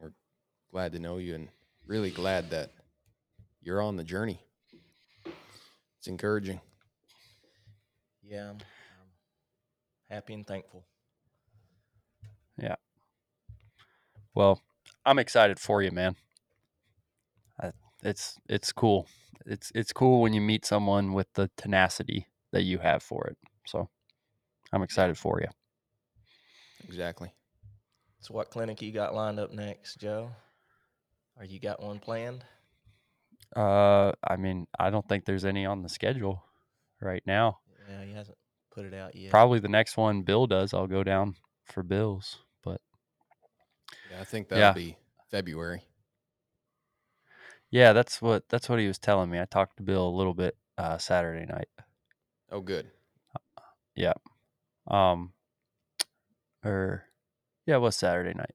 we're glad to know you, and really glad that you're on the journey. It's encouraging. Yeah, I'm happy and thankful. Yeah. Well, I'm excited for you, man. It's cool. It's cool when you meet someone with the tenacity that you have for it. So I'm excited for you. Exactly. So what clinic you got lined up next, Joe? Or you got one planned? I mean, I don't think there's any on the schedule right now. Yeah, he hasn't put it out yet. Probably the next one Bill does, I'll go down for Bill's, but yeah, I think that'll be February. Yeah, that's what he was telling me. I talked to Bill a little bit Saturday night. Oh, good. Yeah. It was Saturday night.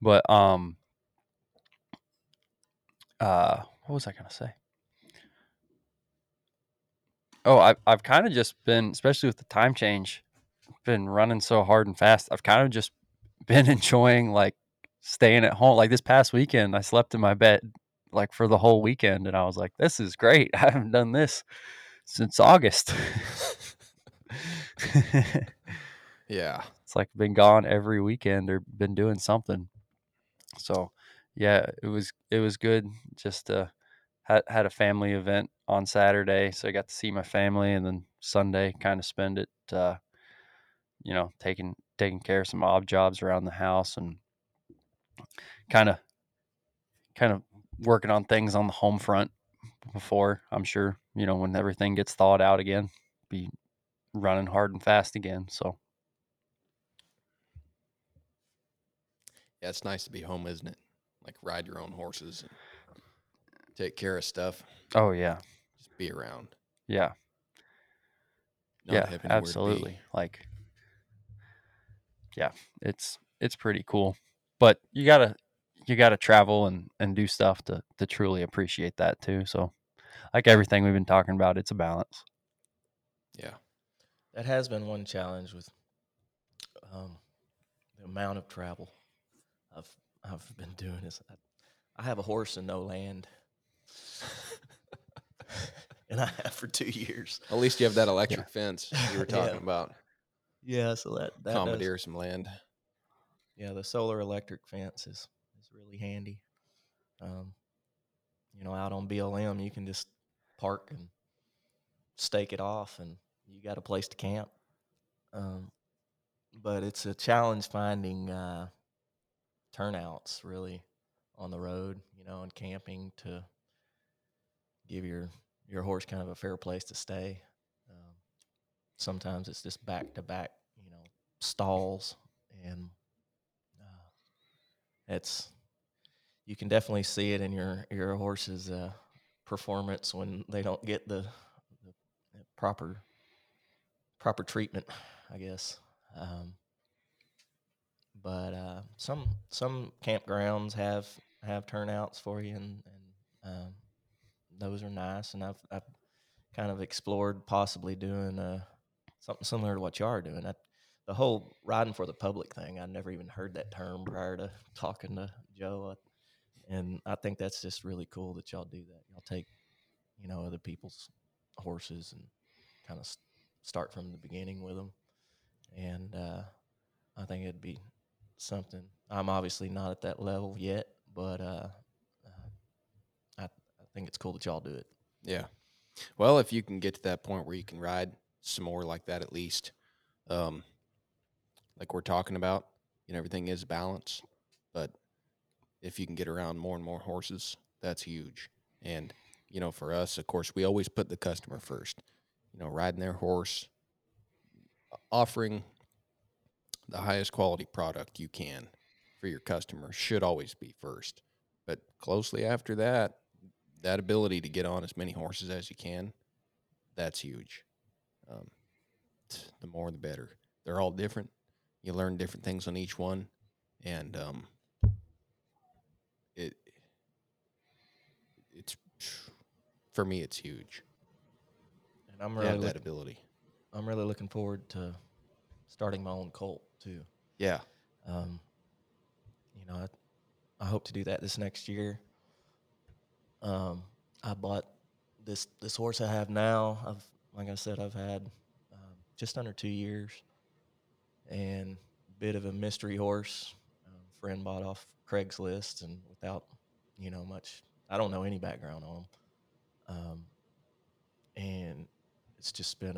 But what was I going to say? Oh, I've kind of just been, especially with the time change, been running so hard and fast. I've kind of just been enjoying like staying at home. Like this past weekend, I slept in my bed like for the whole weekend, and I was like, "This is great. I haven't done this since August." Yeah, it's like been gone every weekend or been doing something. So, yeah, it was good. Just had a family event on Saturday, so I got to see my family, and then Sunday kind of spend it, taking care of some odd jobs around the house and kind of working on things on the home front before, I'm sure, when everything gets thawed out again, be running hard and fast again. So. Yeah, it's nice to be home, isn't it? Like ride your own horses and take care of stuff. Oh, yeah. Just be around. Yeah. Not yeah, absolutely. Like, yeah, it's pretty cool, but you gotta travel and do stuff to truly appreciate that too. So like everything we've been talking about, it's a balance. Yeah. That has been one challenge with the amount of travel I've been doing is I have a horse and no land. And I have for 2 years. At least you have that electric fence you were talking about. Yeah, so that commandeer some land. Yeah, the solar electric fence is really handy. Out on BLM, you can just park and stake it off, and you got a place to camp. But it's a challenge finding turnouts, really, on the road, and camping to give your horse kind of a fair place to stay. Sometimes it's just back-to-back, stalls, and you can definitely see it in your horse's performance when they don't get the proper treatment, I guess. But some campgrounds have turnouts for you, and those are nice. And I've kind of explored possibly doing something similar to what you are doing. The whole riding for the public thing, I never even heard that term prior to talking to Joe. And I think that's just really cool that y'all do that. Y'all take, other people's horses and kind of start from the beginning with them. And I think it'd be something. I'm obviously not at that level yet, but I think it's cool that y'all do it. Yeah. Well, if you can get to that point where you can ride some more like that, at least, like we're talking about, everything is balance, but if you can get around more and more horses, that's huge. And, for us, of course, we always put the customer first, riding their horse, offering the highest quality product you can for your customer should always be first. But closely after that, that ability to get on as many horses as you can, that's huge. The more, the better. They're all different. You learn different things on each one, and it's for me, it's huge. And I'm really that ability. I'm really looking forward to starting my own colt too. Yeah. I hope to do that this next year. I bought this horse I have now. I've had just under 2 years. And bit of a mystery horse. Friend bought off Craigslist, and without, much, I don't know any background on him. And it's just been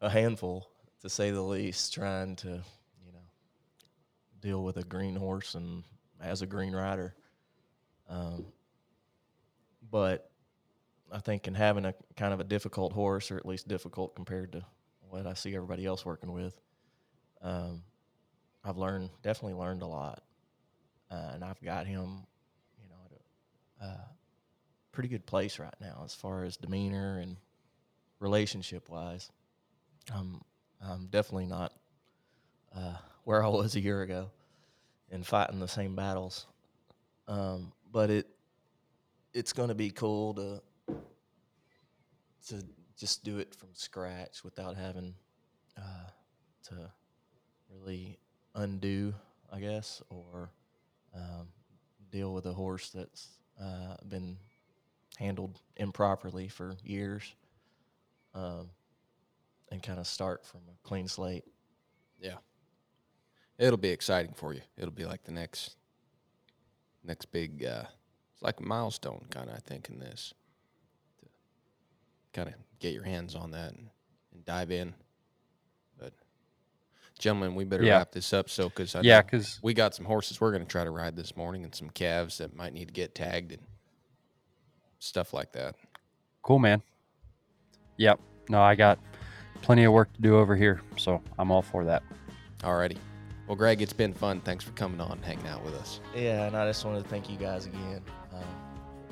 a handful, to say the least, trying to, deal with a green horse and as a green rider. But I think in having a kind of a difficult horse, or at least difficult compared to what I see everybody else working with, I've definitely learned a lot, and I've got him, at pretty good place right now as far as demeanor and relationship-wise. I'm definitely not where I was a year ago and fighting the same battles. But it's going to be cool to just do it from scratch without having to really undo, I guess, or deal with a horse that's been handled improperly for years, and kind of start from a clean slate. Yeah. It'll be exciting for you. It'll be like the next big, it's like a milestone kind of, I think, in this. To kind of get your hands on that and dive in. But, gentlemen, we better wrap this up. So, because we got some horses we're going to try to ride this morning and some calves that might need to get tagged and stuff like that. Cool, man. Yep. No, I got plenty of work to do over here, so I'm all for that. Alrighty. Well, Greg, it's been fun. Thanks for coming on and hanging out with us. Yeah, and I just wanted to thank you guys again.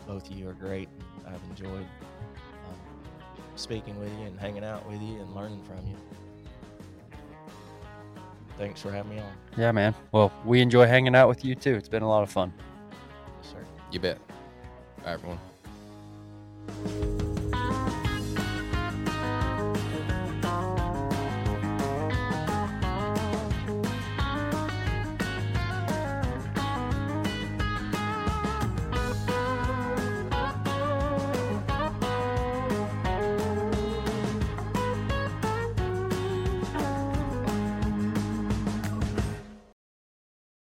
Both of you are great. I've enjoyed speaking with you and hanging out with you and learning from you. Thanks for having me on. Yeah, man. Well, we enjoy hanging out with you, too. It's been a lot of fun. Yes, sir. You bet. Bye, everyone.